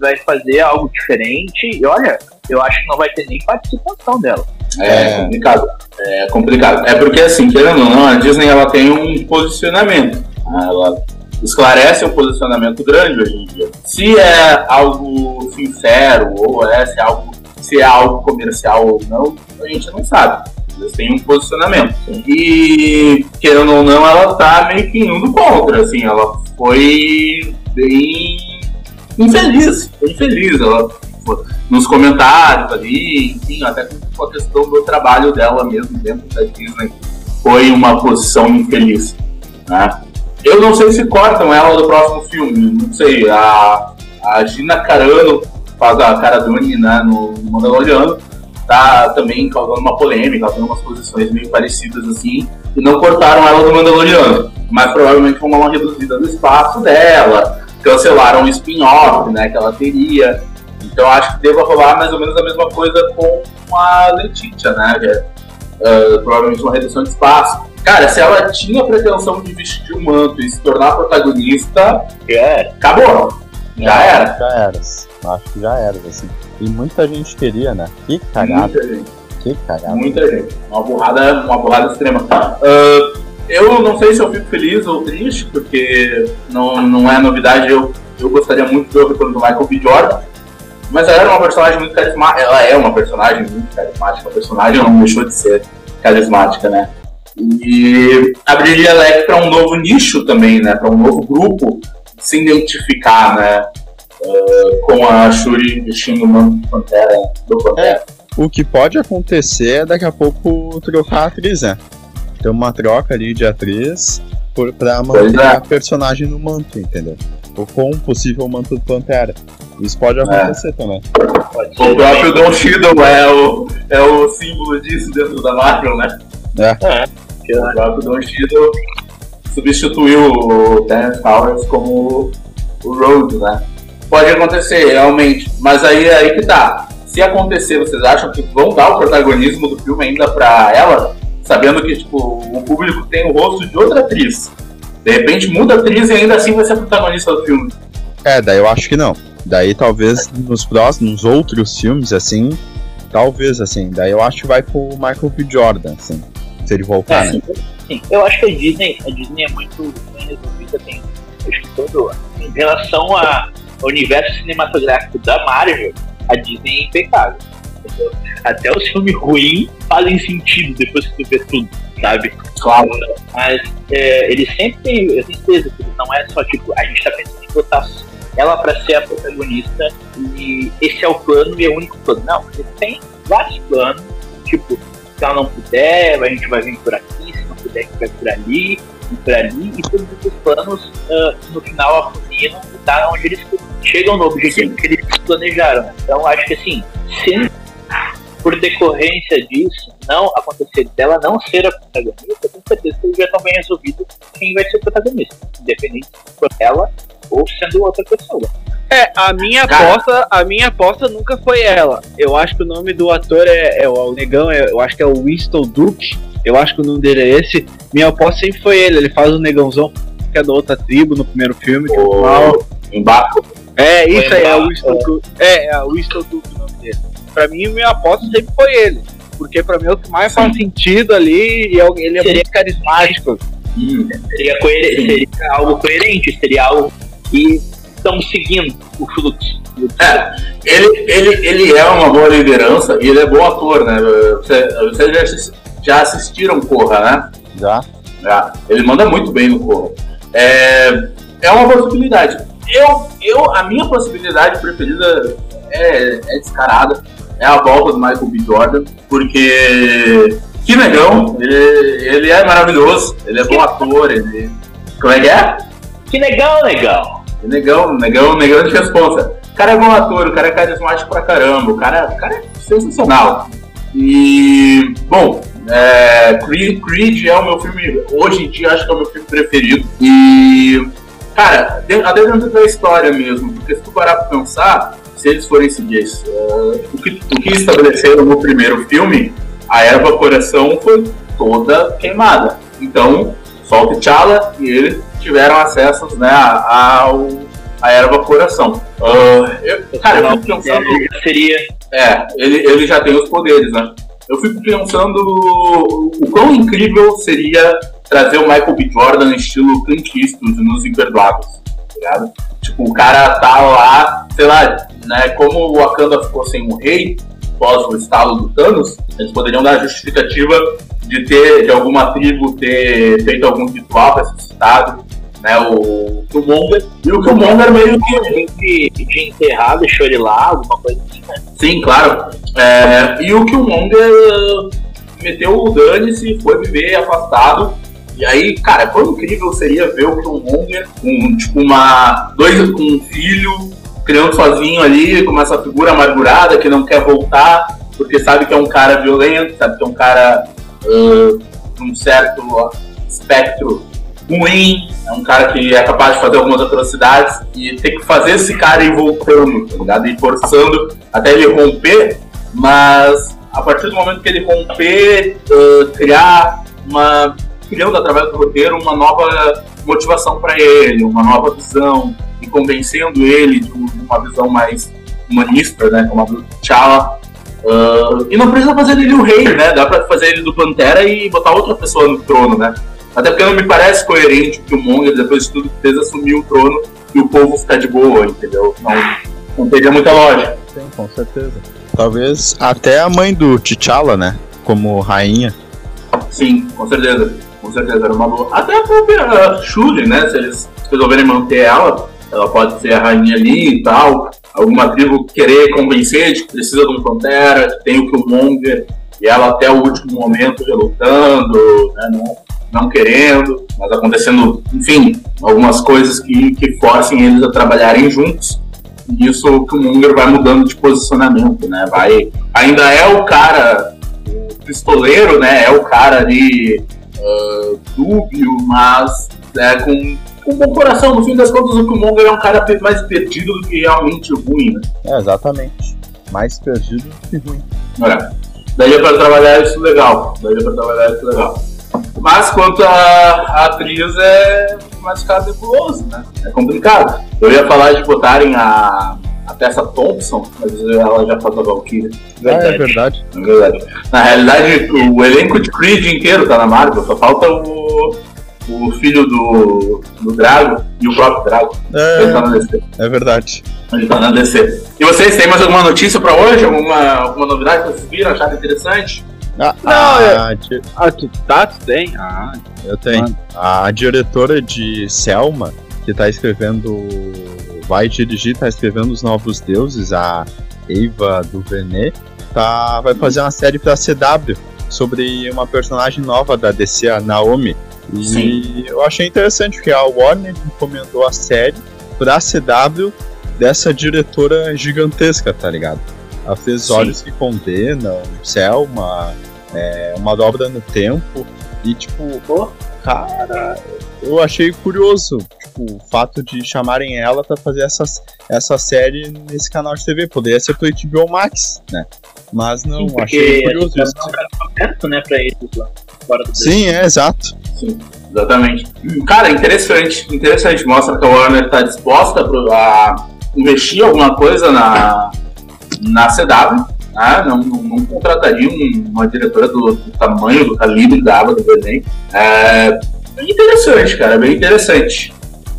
vai fazer algo diferente, e olha, eu acho que não vai ter nem participação dela. É, é complicado, é complicado. É porque assim, querendo ou não, a Disney ela tem um posicionamento, ela... esclarece um posicionamento grande hoje em dia. Se é algo sincero ou é, se, é algo, se é algo comercial ou não, a gente não sabe. Eles têm um posicionamento. E, querendo ou não, ela tá meio que indo contra, assim. Ela foi bem infeliz, bem infeliz. Ela, nos comentários ali, enfim, até com a questão do trabalho dela mesmo dentro da Disney, foi uma posição infeliz, né? Eu não sei se cortam ela do próximo filme, não sei, a, a Gina Carano, faz a cara Dune, né, no Mandaloriano, tá também causando uma polêmica, tem umas posições meio parecidas assim, e não cortaram ela do Mandaloriano, mas provavelmente vão dar uma reduzida no espaço dela, cancelaram o spin-off, né, que ela teria, então acho que deva rolar mais ou menos a mesma coisa com a Letitia, né, uh, provavelmente uma redução de espaço. Cara, se ela tinha a pretensão de vestir o manto e se tornar protagonista, yeah. acabou. Já é, era. Já era. Acho que já era, assim. E muita gente queria, né? Que cagada. Muita gente. Que cagada. Muita gente. Uma burrada, uma burrada extrema. Uh, Eu não sei se eu fico feliz ou triste, porque não, não é novidade, eu, eu gostaria muito do retorno do Michael B. Jordan, mas ela era uma personagem muito carismática, ela é uma personagem muito carismática, a personagem não deixou de ser carismática, né? E abriria leque para um novo nicho também, né? Para um novo grupo se identificar, né? Uh, com a Shuri vestindo o Pantera, do Pantera. O que pode acontecer é daqui a pouco trocar a atriz, né? Tem uma troca ali de atriz por, pra manter é. a personagem no manto, entendeu? Ou com um possível manto do Pantera. Isso pode acontecer é. também. O próprio Don Cheadle é o, é o símbolo disso dentro da Marvel, né? É. é. Porque o próprio Don Cheadle substituiu o Terrence Powers como o Rhodes, né? Pode acontecer, realmente. Mas aí, aí que tá. Se acontecer, vocês acham que vão dar o protagonismo do filme ainda pra ela? Sabendo que, tipo, o público tem o rosto de outra atriz. De repente muda a atriz e ainda assim vai ser a protagonista do filme. É, daí eu acho que não. Daí talvez nos próximos, nos outros filmes, assim, talvez, assim, daí eu acho que vai pro Michael B. Jordan, assim, se ele voltar, é, né? Sim, sim, eu acho que a Disney, a Disney é muito bem resolvida, tem, acho que todo, em relação a, ao universo cinematográfico da Marvel, a Disney é impecável. Até os filmes ruins fazem sentido depois que tu vê tudo, sabe? Claro. Mas é, eles sempre têm, eu tenho certeza que não é só tipo, a gente tá pensando em botar ela pra ser a protagonista e esse é o plano e é o único plano. Não, eles têm vários planos, tipo, se ela não puder, a gente vai vir por aqui, se não puder, a gente vai por ali, e por ali, e todos os planos uh, no final afundiam e tá onde eles chegam no objetivo que eles planejaram. Então acho que assim, sempre por decorrência disso, não acontecer dela não ser a protagonista, com certeza que já estão bem resolvido quem vai ser o protagonista, independente se for ela ou sendo outra pessoa. É, a minha aposta, a minha aposta nunca foi ela. Eu acho que o nome do ator é, é o negão, é, eu acho que é o Winston Duke, eu acho que o nome dele é esse. Minha aposta sempre foi ele, ele faz o negãozão que é da outra tribo no primeiro filme, que é o mal. Embaco. É, isso aí, é o Winston Duke. É, é o Winston Duke o nome dele. Pra mim, minha aposta sempre foi ele. Porque pra mim é o que mais faz sentido ali e ele é seria muito carismático. Hum, seria, coer- seria algo coerente, seria algo que estão seguindo o fluxo. É, ele, ele, ele é uma boa liderança e ele é bom ator, né? Vocês já assistiram Corra, né? Já. já. Ele manda muito bem no Corra. É, é uma possibilidade. Eu, eu, a minha possibilidade preferida é, é descarada. É a volta do Michael B. Jordan, porque que negão, ele, ele é maravilhoso, ele é que... bom ator, ele... Como é que é? Que negão, negão! Que negão, negão, negão de responsa. O cara é bom ator, o cara é carismático pra caramba, o cara, o cara é sensacional. E, bom, é, Creed, Creed é o meu filme, hoje em dia acho que é o meu filme preferido. E, cara, até dentro da história mesmo, porque se tu parar pra pensar... Se eles forem seguir isso, uh, o, que, o que estabeleceram no primeiro filme, a erva coração foi toda queimada. Então, só o T'Challa e ele tiveram acesso, né, a, a, a erva coração. Uh, eu, cara, eu fico pensando. Seria. É, ele, ele já tem os poderes, né? Eu fico pensando o quão incrível seria trazer o Michael B. Jordan estilo Clint Eastwood nos Imperdoáveis, tá ligado? Tipo, o cara tá lá, sei lá, né, como o Wakanda ficou sem um rei após o estalo do Thanos, eles poderiam dar a justificativa de ter, de alguma tribo ter feito algum ritual ressuscitado, né, o Killmonger, e o Killmonger meio que... De, de enterrado e chorilar, alguma coisa assim, né? Sim, claro. É, e o Killmonger meteu o dane-se e foi viver afastado. E aí, cara, quão incrível seria ver o Killmonger com, tipo, uma... dois com um filho, criando sozinho ali, com essa figura amargurada que não quer voltar, porque sabe que é um cara violento, sabe que é um cara uh, de um certo espectro ruim, é um cara que é capaz de fazer algumas atrocidades, e ter que fazer esse cara ir voltando, tá ligado? E forçando até ele romper, mas a partir do momento que ele romper, uh, criar uma... criando através do roteiro uma nova motivação para ele, uma nova visão, e convencendo ele de uma visão mais humanista, né, como a do T'Challa. Uh, e não precisa fazer ele o rei, né, dá para fazer ele do Pantera e botar outra pessoa no trono, né, Até porque não me parece coerente que o Killmonger, depois de tudo que fez, assumir o trono e o povo ficar de boa, entendeu? Não, não teria muita lógica. Sim, com certeza. Talvez até a mãe do T'Challa, né? Como rainha. Sim, com certeza. Com certeza era uma boa. Até a própria Shuri, né? Se eles resolverem manter ela, ela pode ser a rainha ali e tal. Alguma tribo querer convencer de que precisa de um Pantera, que tem o Killmonger, e ela até o último momento relutando, né? Não, não querendo, mas acontecendo, enfim, algumas coisas que, que forcem eles a trabalharem juntos. E isso o Killmonger vai mudando de posicionamento, né? Vai, ainda é o cara, o pistoleiro, né? É o cara ali uh, dúbio, mas né, com, com bom coração. No fim das contas, o Killmonger é um cara mais perdido do que realmente ruim, né? É, exatamente. Mais perdido do que ruim. É. Daria pra trabalhar isso legal. Daria pra trabalhar isso legal. Mas quanto a atriz, é mais caso nebuloso, né? É complicado. Eu ia falar de botarem a, a Tessa Thompson, mas ela já faz a Valkyria. Verdade. Ah, é verdade. É verdade. Na realidade, o elenco de Creed inteiro tá na Marvel, só falta o, o filho do, do Drago e o próprio Drago. É, ele tá na D C. É verdade. Ele tá na D C. E vocês, tem mais alguma notícia pra hoje? Alguma, alguma novidade que vocês viram, acharam interessante? Ah, não, a, eu... ah, tu, tá, tu tem? Ah, eu tenho. Mano. A diretora de Selma, que tá escrevendo, vai dirigir, tá escrevendo Os Novos Deuses, a Eva DuVernay, tá, vai fazer uma série pra C W sobre uma personagem nova da D C, a Naomi. E sim, eu achei interessante que a Warner encomendou a série pra C W dessa diretora gigantesca, tá ligado? Ela fez Olhos que Condenam, Selma, é, Uma Dobra no Tempo. E tipo, oh, cara, eu achei curioso tipo, o fato de chamarem ela pra fazer essas, essa série nesse canal de T V. Poderia ser pro H B O Max, né? Mas não, sim, achei curioso isso. Aberto, né, pra eles lá, fora do Sim, Brasil. É, exato. Sim, exatamente. Cara, interessante. Interessante, mostra que a Warner tá disposta a investir alguma coisa na... na C W, né? não, não, não contrataria um, uma diretora do, do tamanho, do calibre da Ava do Belém. É bem interessante, cara, bem interessante.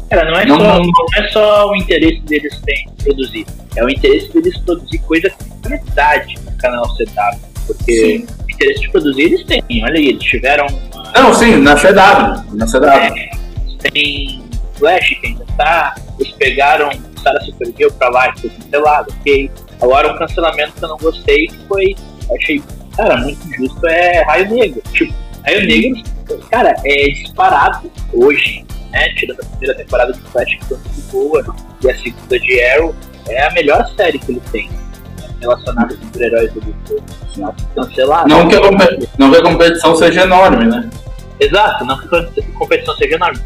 Cara, não é, não, só, não... não é só o interesse deles em produzir, é o interesse deles produzir coisa de qualidade no canal C W, porque sim, o interesse de produzir eles têm, olha aí, eles tiveram... Uma... Não, sim, na C W, na C W. É, eles têm Flash que ainda tá, eles pegaram, Sara se perdeu pra lá e foi cancelado, ok? Agora, um cancelamento que eu não gostei, que foi, achei, cara, muito injusto, é Raio Negro. Tipo, Raio Negro, cara, é disparado hoje, né? Tirando a primeira temporada de Flash, que foi muito boa, e a segunda de Arrow, é a melhor série que ele tem, né? Relacionada com super-heróis do mundo. Cancelado. Não que a competição, não que a competição seja enorme, né? Exato, não que a competição seja enorme.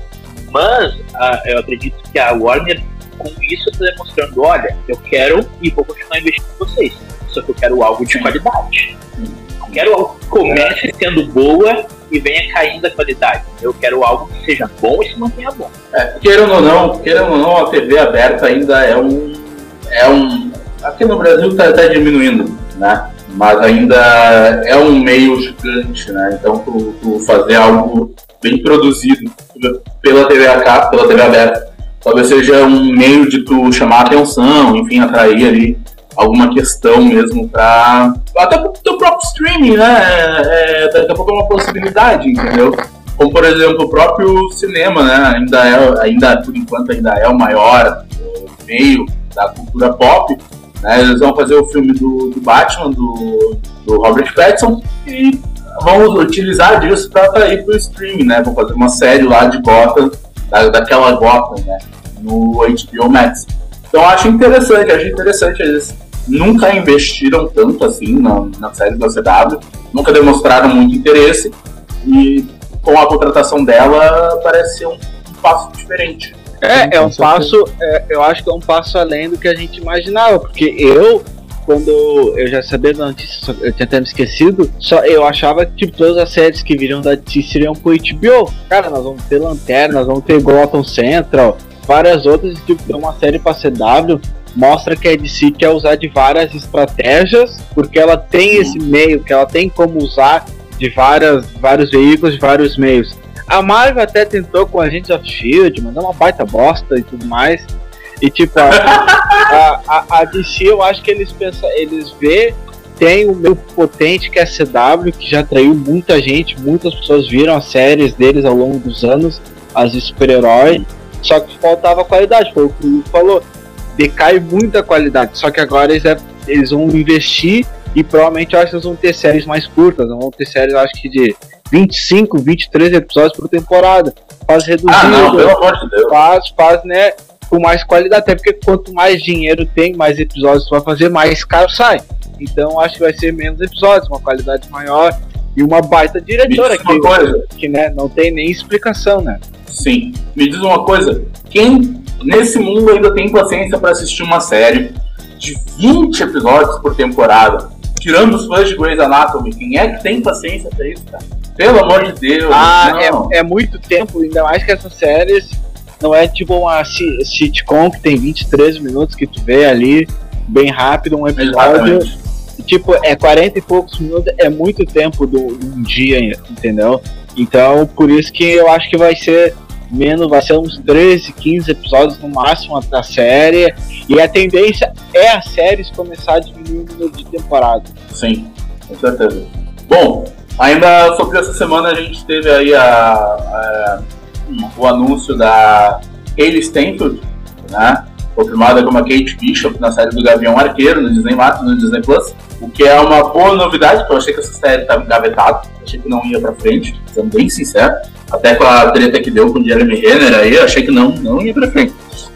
Mas, a, eu acredito que a Warner, com isso eu tô demonstrando, olha, eu quero e vou continuar investindo em vocês, só que eu quero algo de qualidade. Eu quero algo que comece sendo boa e venha caindo a qualidade. Eu quero algo que seja bom e se mantenha bom. É, queiram ou não, queiram ou não, a T V aberta ainda é um... é um aqui no Brasil tá até diminuindo, né? Mas ainda é um meio gigante, né? Então tu, tu fazer algo bem produzido pela T V a cabo, pela T V aberta, talvez seja um meio de tu chamar a atenção, enfim, atrair ali alguma questão mesmo pra... até pro teu próprio streaming, né? É, daqui a pouco é uma possibilidade, entendeu? Como, por exemplo, o próprio cinema, né? Ainda é, ainda, por enquanto, ainda é o maior meio da cultura pop, né? Eles vão fazer o filme do, do Batman, do, do Robert Pattinson, e vão utilizar disso pra atrair pro streaming, né? Vão fazer uma série lá de Gotham, daquela Gotham, né, no H B O Max. Então acho interessante, acho interessante, eles nunca investiram tanto assim na, na série da C W, nunca demonstraram muito interesse, e com a contratação dela parece ser um, um passo diferente. É, é um passo, é, eu acho que é um passo além do que a gente imaginava, porque eu, quando eu já sabia da notícia, eu tinha até me esquecido, só eu achava que tipo, todas as séries que viriam da T seriam pro H B O. Cara, nós vamos ter Lanterna, nós vamos ter Gotham Central, várias outras, tipo, deu uma série pra C W, mostra que a D C quer usar de várias estratégias, porque ela tem esse meio, que ela tem como usar de várias, vários veículos, de vários meios. A Marvel até tentou com Agents of Shield, mandou uma baita bosta e tudo mais. E tipo, a, a, a, a D C, eu acho que eles pensam, eles vê, tem o meio potente que é a C W, que já atraiu muita gente, muitas pessoas viram as séries deles ao longo dos anos, as de super-herói, só que faltava qualidade, foi o que o falou, decai muita qualidade, só que agora eles, é, eles vão investir e provavelmente eu acho que eles vão ter séries mais curtas, vão ter séries, acho que de vinte e cinco, vinte e três episódios por temporada, faz reduzido, ah, não, pelo amor de Deus. faz, faz, né, com mais qualidade, até porque quanto mais dinheiro tem, mais episódios tu vai fazer, mais caro sai. Então acho que vai ser menos episódios, uma qualidade maior e uma baita diretora aqui, que, que né, não tem nem explicação, né? Sim. Me diz uma coisa, quem nesse mundo ainda tem paciência para assistir uma série de vinte episódios por temporada, tirando os fãs de Grey's Anatomy, quem é que tem paciência para isso, cara? Pelo amor de Deus. Ah, é, é muito tempo, ainda mais que essas séries. Não é tipo uma sitcom que tem vinte e três minutos que tu vê ali, bem rápido, um episódio. Exatamente. Tipo, é quarenta e poucos minutos, é muito tempo de um dia, entendeu? Então, por isso que eu acho que vai ser menos, vai ser uns treze, quinze episódios no máximo da série. E a tendência é as séries começar a diminuir o número de temporada. Sim, com certeza. Bom, ainda sobre essa semana a gente teve aí a... a... o anúncio da Hayley Stenfield, né, confirmada como a Kate Bishop na série do Gavião Arqueiro, no Disney, no Disney Plus, o que é uma boa novidade, porque eu achei que essa série estava engavetada, achei que não ia pra frente, sendo bem sincero, até com a treta que deu com o Jeremy Renner, aí eu achei que não, não ia pra frente.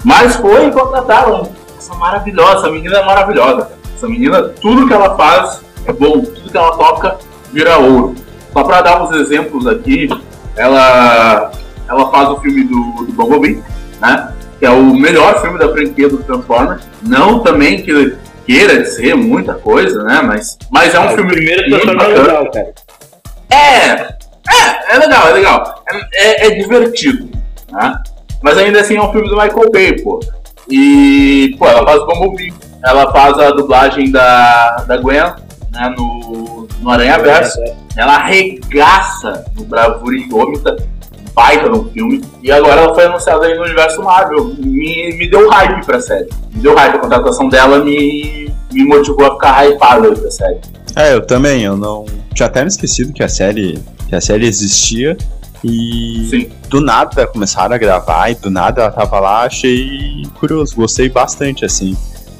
Mas foi e contrataram essa maravilhosa, essa menina é maravilhosa, essa menina, tudo que ela faz é bom, tudo que ela toca vira ouro. Só pra dar uns exemplos aqui, ela... Ela faz o filme do, do Bumblebee, né? Que é o melhor filme da franquia do Transformers. Não também que queira dizer muita coisa, né? Mas, mas é um é, filme primeiro muito bacana. É legal, cara. É, é, é legal, é legal. É, é, é divertido, né? Mas ainda assim é um filme do Michael Bay, pô. E, pô, ela faz o Bumblebee. Ela faz a dublagem da, da Gwen, né? No, no Aranha Verso. Ela arregaça no Bravura Indômita. Baita no filme, e agora ela foi anunciada aí no universo Marvel, me, me deu hype pra série, me deu hype, a contratação dela me, me motivou a ficar hypado aí pra série. É, eu também, eu não, tinha até me esquecido que a série, que a série existia, e Sim. do nada começaram a gravar, e do nada ela tava lá, achei curioso, gostei bastante, assim,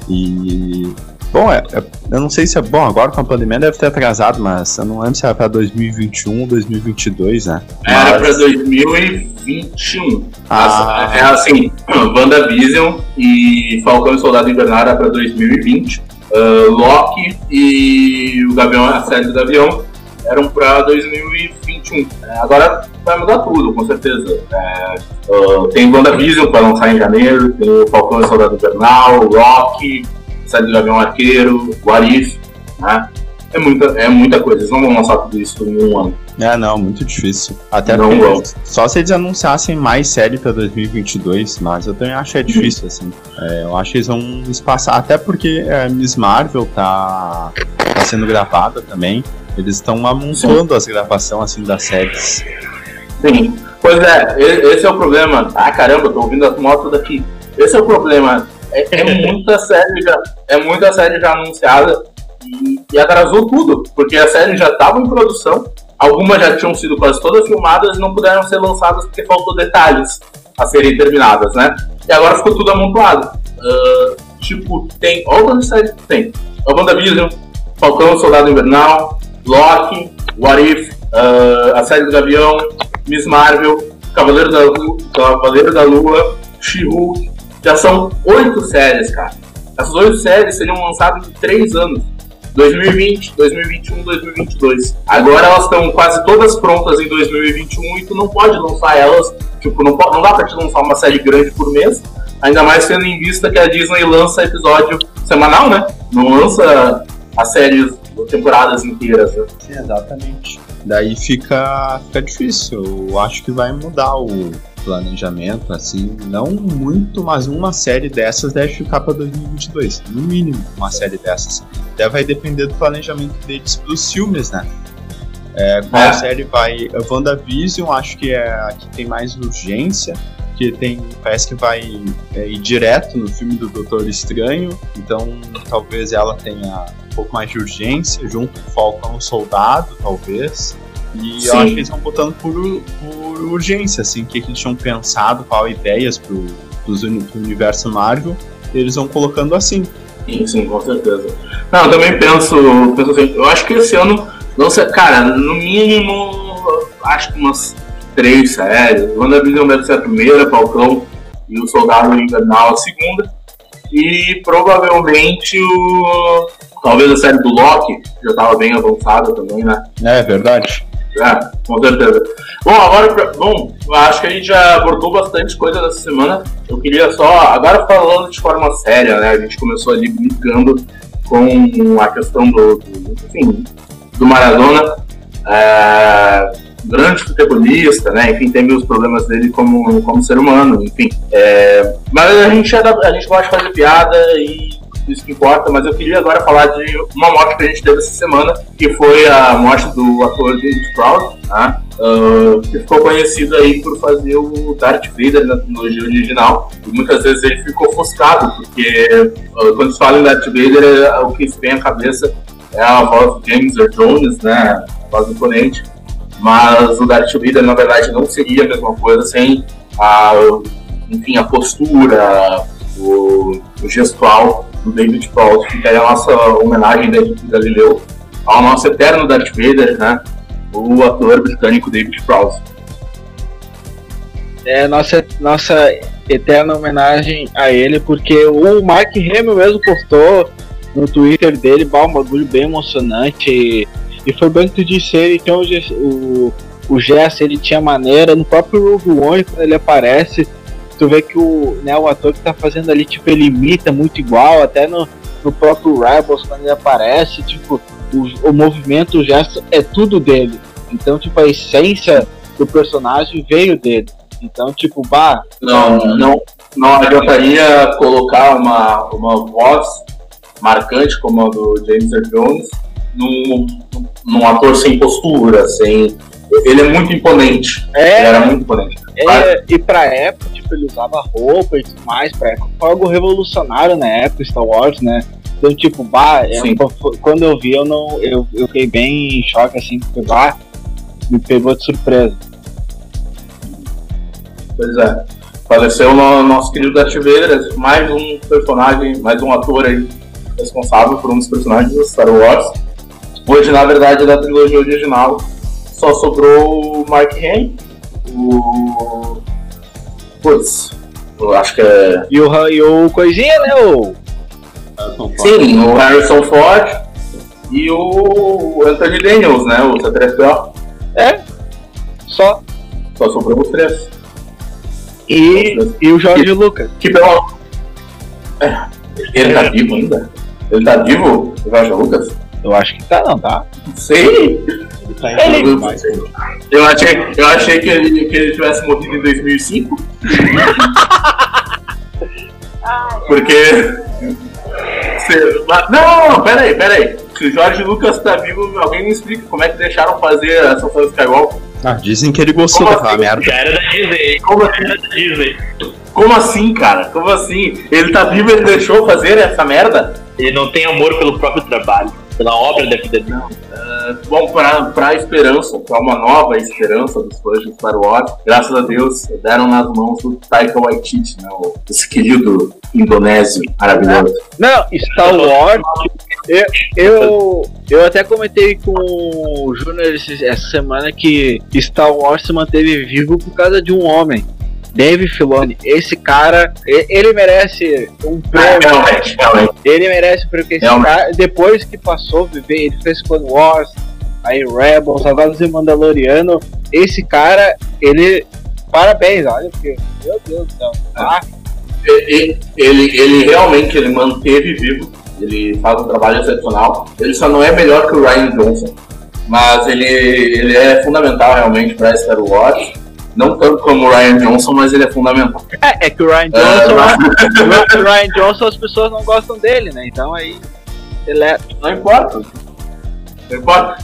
e... Bom, é, é, eu não sei se é bom, agora com a pandemia deve ter atrasado, mas eu não lembro se era pra dois mil e vinte e um, dois mil e vinte e dois, né? Mas... Era pra dois mil e vinte e um. Ah, é assim, WandaVision e Falcão e Soldado Invernal era pra dois mil e vinte. Uh, Loki e o Gavião, a série do Gavião eram pra dois mil e vinte e um. É, agora vai mudar tudo, com certeza. É, uh, tem WandaVision pra lançar em janeiro, tem o Falcão e Soldado Invernal, Loki... Série do Gavião Arqueiro, o Arif, né? É muita, é muita coisa, eles não vão lançar tudo isso em um ano. É, não, muito difícil. Até não, não. Só se eles anunciassem mais série pra dois mil e vinte e dois, mas eu também acho que é difícil, assim. É, eu acho que eles vão espaçar, até porque é, Miss Marvel tá, tá sendo gravada também, eles estão amontando as gravações, assim, das séries. Sim, pois é, esse é o problema. Ah, caramba, tô ouvindo as motos daqui. Esse é o problema. É, é, muita série já, é muita série já anunciada e, e atrasou tudo, porque a série já estava em produção, algumas já tinham sido quase todas filmadas e não puderam ser lançadas porque faltou detalhes a serem terminadas, né? E agora ficou tudo amontoado. Uh, tipo, tem outras séries que tem. O WandaVision, Falcão, Soldado Invernal, Loki, What If, uh, a série do Gavião, Miss Marvel, Cavaleiro da Lua, Cavaleiro da Lua, She-Hulk. Já são oito séries, cara. Essas oito séries seriam lançadas em três anos. dois mil e vinte, dois mil e vinte e um, dois mil e vinte e dois. Agora elas estão quase todas prontas em dois mil e vinte e um e tu não pode lançar elas. Tipo, não, pode, não dá pra te lançar uma série grande por mês. Ainda mais tendo em vista que a Disney lança episódio semanal, né? Não lança as séries, temporadas inteiras, né? Sim, exatamente. Daí fica, fica difícil. Eu acho que vai mudar o... planejamento, assim, não muito, mas uma série dessas deve ficar para dois mil e vinte e dois, no mínimo uma série dessas. Até vai depender do planejamento deles pros filmes, né? É, qual ah. série vai... WandaVision, acho que é a que tem mais urgência, que tem, parece que vai é, ir direto no filme do Doutor Estranho, então talvez ela tenha um pouco mais de urgência, junto com o Falcão Soldado, talvez. E Sim. eu acho que eles estão botando por, por urgência, assim, o que eles tinham pensado, qual ideias pro, pro, pro universo Marvel, eles vão colocando assim. Sim, sim, com certeza. Não, eu também penso, penso assim, eu acho que esse ano, não sei, cara, no mínimo, acho que umas três séries. WandaVision deve ser a primeira, Falcão e o Soldado Invernal a segunda. E provavelmente o... talvez a série do Loki, já estava bem avançada também, né? É verdade. É, com certeza. Bom, agora, pra... bom, acho que a gente já abordou bastante coisa dessa semana. Eu queria só, agora falando de forma séria, né? A gente começou ali brincando com a questão do, do enfim, do Maradona, é... grande futebolista, né? Enfim, teve os problemas dele como, como ser humano, enfim. É... Mas a gente, já, a gente gosta de fazer piada e isso que importa, mas eu queria agora falar de uma morte que a gente teve essa semana, que foi a morte do ator David Prowse, né? uh, que ficou conhecido aí por fazer o Darth Vader na trilogia original, e muitas vezes ele ficou frustrado, porque uh, quando se fala em Darth Vader, o que vem à cabeça é a voz do James Earl Jones, né? A voz do imponente, mas o Darth Vader na verdade não seria a mesma coisa sem a, enfim, a postura, o, o gestual do David Prowse. Fica aí a nossa homenagem da equipe da Galileu ao nosso eterno Darth Vader, né? O ator britânico David Prowse. É nossa, nossa eterna homenagem a ele, porque o Mark Hamill mesmo postou no Twitter dele um bagulho bem emocionante, e, e foi bem que tu disse, ele tem o, o gesto, ele tinha maneira, no próprio Rogue One, quando ele aparece, tu vê que o, né, o ator que tá fazendo ali, tipo, ele imita muito igual, até no, no próprio Rebels, quando ele aparece, tipo, o, o movimento, o gesto, é tudo dele. Então, tipo, a essência do personagem veio dele. Então, tipo, bah... Não, não, não adiantaria colocar uma, uma voz marcante, como a do James Earl Jones, num, num ator sem postura, sem... Ele é muito imponente. É, ele era muito imponente. É, e pra época, tipo, ele usava roupa e tudo mais. Pra época foi algo revolucionário na época, Star Wars, né? Então, tipo, bah, eu, quando eu vi, eu não. Eu, eu fiquei bem em choque, assim, porque bah, me pegou de surpresa. Pois é. Faleceu o no, nosso querido Darth Vader, mais um personagem, mais um ator aí responsável por um dos personagens do Star Wars. Hoje, na verdade, é da trilogia original. Só sobrou o Mark Hamill, o... Putz, eu acho que é... E o, e o Coisinha, né, o... Sim, o Harrison Ford e o Anthony Daniels, né, o C três P O. É, só. Só sobrou os três. E, e o Jorge que, Lucas. Que pelo... É. Ele tá vivo ainda? Ele tá vivo, o Jorge Lucas? Eu acho que tá, não tá? Sei! Tá ele... eu, achei, eu achei que ele, que ele tivesse morrido em dois mil e cinco. Porque... Não, não, peraí, peraí. Se o Jorge Lucas tá vivo, alguém me explica como é que deixaram fazer a Ascensão Skywalker. Ah, dizem que ele gostou daquela assim? merda. Era da Disney. Como assim? Era da Disney. Como assim, cara? Como assim? Ele tá vivo e ele deixou fazer essa merda? Ele não tem amor pelo próprio trabalho, pela obra da vida dele. Uh, bom, pra, pra esperança, pra uma nova esperança dos fãs de Star Wars, graças a Deus, deram nas mãos do Taika Waititi, né, esse querido indonésio maravilhoso. Não, Star Wars, eu, eu, eu até comentei com o Júnior essa semana que Star Wars se manteve vivo por causa de um homem. Dave Filoni, esse cara, ele merece um prêmio. Realmente, realmente. Ele merece, porque esse cara, depois que passou a viver, ele fez Clone Wars, aí Rebels, agora o Mandaloriano, esse cara, ele, parabéns, olha, porque, meu Deus do céu, tá? Ele, ele, ele realmente, ele manteve vivo, ele faz um trabalho excepcional, ele só não é melhor que o Ryan Johnson, mas ele, ele é fundamental realmente para Star Wars. Não tanto como o Ryan Johnson, mas ele é fundamental. É, é que o Ryan Johnson, é, o Ryan Johnson, as pessoas não gostam dele, né? Então aí, ele é... Não importa.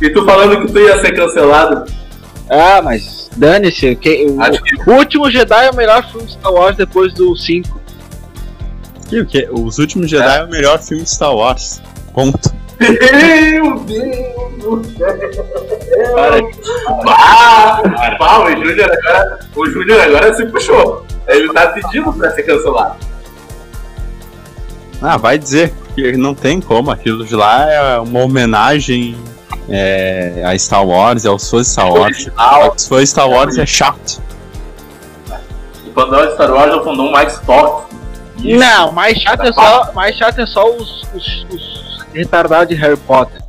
E tu falando que tu ia ser cancelado. Ah, mas dane-se. Que, o, que... o Último Jedi é o melhor filme de Star Wars depois do cinco. Que, que, Os Últimos Jedi é. é o melhor filme de Star Wars. Ponto. Meu Deus do céu! Para, para, o Júnior agora, o Júnior agora se puxou. Ele tá pedindo pra ser cancelado. Ah, vai dizer, porque não tem como. Aquilo de lá é uma homenagem é, a Star Wars, aos fãs de Star Wars. Os fãs de Star Wars é chato. O fandom de Star Wars é o fandom mais forte. Isso. Não, mais chato, é só, mais chato é só os, os, os retardado de Harry Potter.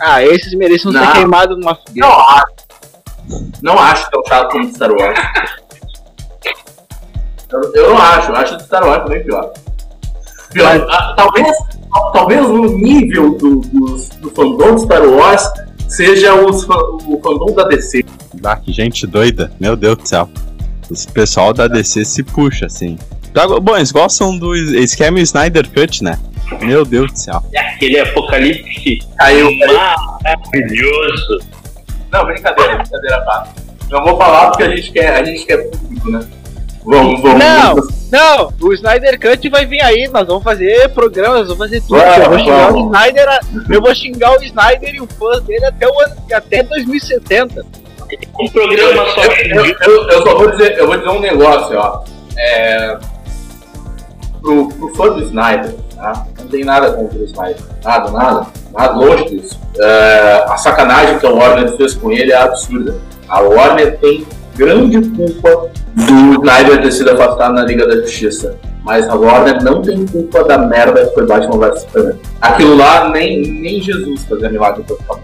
Ah, esses merecem não. ser queimados numa fogueira. Não acho. Não acho tão chato como Star Wars. eu, eu não acho, eu acho que Star Wars também pior. pior Mas... a, talvez, a, talvez o nível do, do, do fandom de Star Wars seja os, o fandom da D C. Ah, que gente doida, meu Deus do céu. Esse pessoal da D C se puxa assim. Bom, eles gostam do esquema Snyder Cut, né? Meu Deus do céu. E aquele apocalipse que caiu maravilhoso. Não, brincadeira, brincadeira, pá. Não vou falar porque a gente quer, a gente quer público, né? Vamos, vamos. Não, vamos. não, o Snyder Cut vai vir aí, nós vamos fazer programas, vamos fazer tudo. Ué, eu, vou xingar o Snyder, eu vou xingar o Snyder e o fã dele até, o, até dois mil e setenta. Um programa só. Eu, eu, eu, eu só vou dizer, eu vou dizer um negócio, ó. É... Pro, pro fã do Snyder, tá? Não tem nada contra o Snyder, nada, nada, nada longe disso. É, a sacanagem que a Warner fez com ele é absurda. A Warner tem grande culpa do Snyder ter sido afastado na Liga da Justiça, mas a Warner não tem culpa da merda que foi Batman versus Superman. Aquilo lá nem, nem Jesus fazia milagre pra ficar.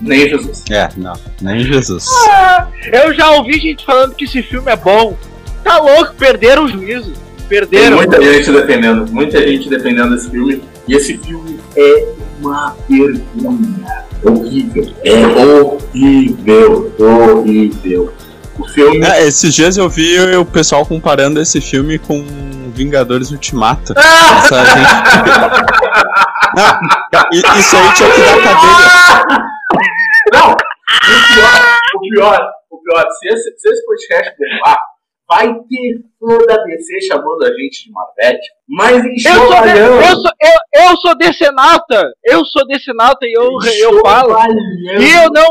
Nem Jesus. É, não, nem Jesus. Ah, eu já ouvi gente falando que esse filme é bom. Tá louco, perderam o juízo. Perderam. Tem muita gente defendendo, muita gente defendendo desse filme. E esse filme é uma vergonha. Horrível. É horrível. Horrível. O filme. É, esses dias eu vi o pessoal comparando esse filme com Vingadores Ultimato. Essa gente... Não, isso aí tinha que dar cadeia. Não! O pior, o pior, o pior, se esse, se esse podcast bombar. Vai ter toda a D C chamando a gente de Marvete, mas em eu sou, de, eu, sou, eu, eu sou decenalta, eu sou decenalta e eu, eu falo. E eu não.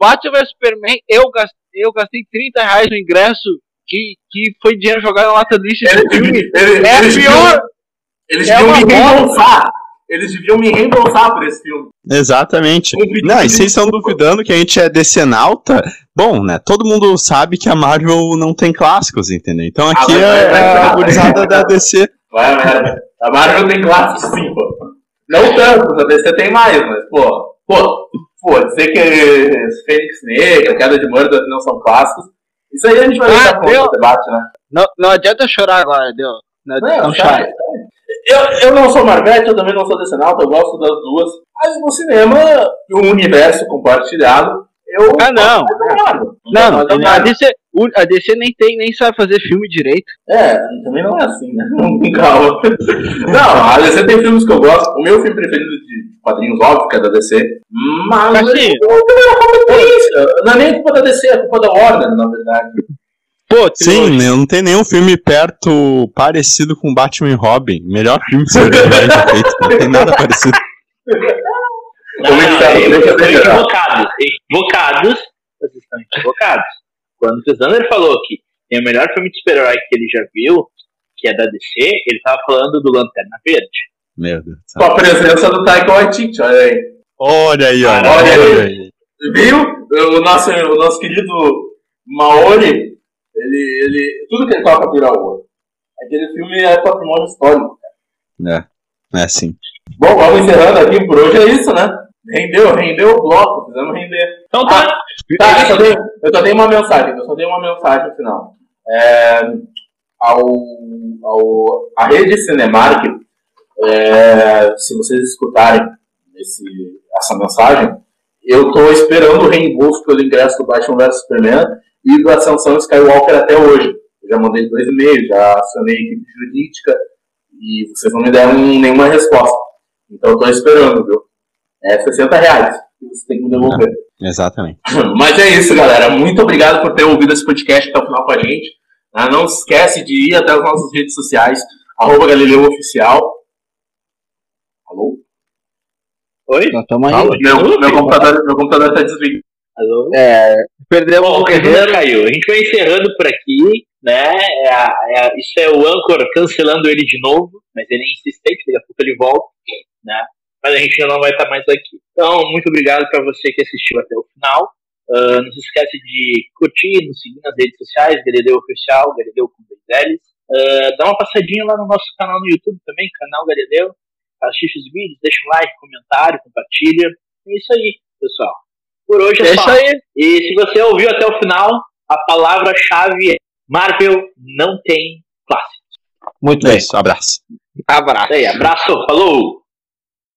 Batman versus Superman, eu gastei, eu gastei trinta reais no ingresso, que, que foi dinheiro jogado na lata de lixo desse filme. Ele, é eles pior. Deviam, eles é deviam me reembolsar. Eles deviam me reembolsar por esse filme. Exatamente. Não, e vocês estão duvidando que a gente é decenalta? Bom, né, todo mundo sabe que a Marvel não tem clássicos, entendeu? Então aqui ah, vai, vai, é a gurizada da D C. Vai, vai. A Marvel tem clássicos sim, pô. Não tantos, a D C tem mais, mas, pô, pô, pô, dizer que Fênix Negra, Queda de Murdoch não são clássicos, isso aí a gente vai ah, deixar deu. Conta, debate, né? Não, não adianta chorar agora, deu. Não, não, não chora. Eu, eu não sou Marvete, eu também não sou decenalta, eu gosto das duas. Mas no cinema, o universo compartilhado, eu... Ah, não. Não, não, não, não a, D C, a D C nem tem, nem sabe fazer filme direito. É, também não é assim, né? Calma. Não, a D C tem filmes que eu gosto. O meu filme preferido de quadrinhos, óbvio, que é da D C. Mas... mas sim. Não é nem culpa da D C, é culpa da Warner, na verdade. Pô, sim, eu não tem nenhum filme perto parecido com Batman e Robin. Melhor filme que você já feito. Não tem nada parecido. Não, não, não, equivocados, equivocados. Vocês estão equivocados. Quando o Zander falou que é o melhor filme de super-herói que ele já viu, que é da D C, ele tava falando do Lanterna Verde. Meu Deus. Com a presença do Taika Waititi, olha aí. Olha aí, olha, olha, olha, olha aí. aí. Viu? O nosso, o nosso querido Maori. Ele, ele, tudo que ele toca vira ouro. Aquele filme é patrimônio histórico, cara. É, é sim. Bom, vamos encerrando aqui por hoje, é isso, né? Rendeu, rendeu o bloco, precisamos render. Então tá. Ah, tá, eu só, dei, eu só dei uma mensagem, eu só dei uma mensagem no final. É, ao, ao, a rede Cinemark, é, se vocês escutarem esse, essa mensagem, eu tô esperando o reembolso pelo ingresso do Batman versus. Superman. E do Ascensão Skywalker até hoje. Eu já mandei dois e-mails, já acionei a equipe jurídica e vocês não me deram nenhuma resposta. Então eu tô esperando, viu? É sessenta reais. Você tem que me devolver. Ah, exatamente. Mas é isso, galera. Muito obrigado por ter ouvido esse podcast até o final com a gente. Não se esquece de ir até as nossas redes sociais, arroba Galileu Oficial. Alô? Oi? Nós estamos aí. Não, meu, meu computador, meu computador está desligado. Alô? É, perdemos o computador, caiu. A gente vai encerrando por aqui, né? É a, é a, isso é o Anchor cancelando ele de novo, mas ele é insistente, daqui a pouco ele volta, né? Mas a gente já não vai estar mais aqui. Então, muito obrigado para você que assistiu até o final. Uh, não se esquece de curtir, nos seguir nas redes sociais, Galileu Oficial, Galileu com dois L's. Uh, dá uma passadinha lá no nosso canal no YouTube também, canal Galileu. Assiste os vídeos, deixa um like, comentário, compartilha. É isso aí, pessoal. Por hoje é, é só. Isso aí. E se você ouviu até o final, a palavra-chave é Marvel não tem clássicos. Muito bem. Isso, abraço. Abraço. Aí, abraço, falou!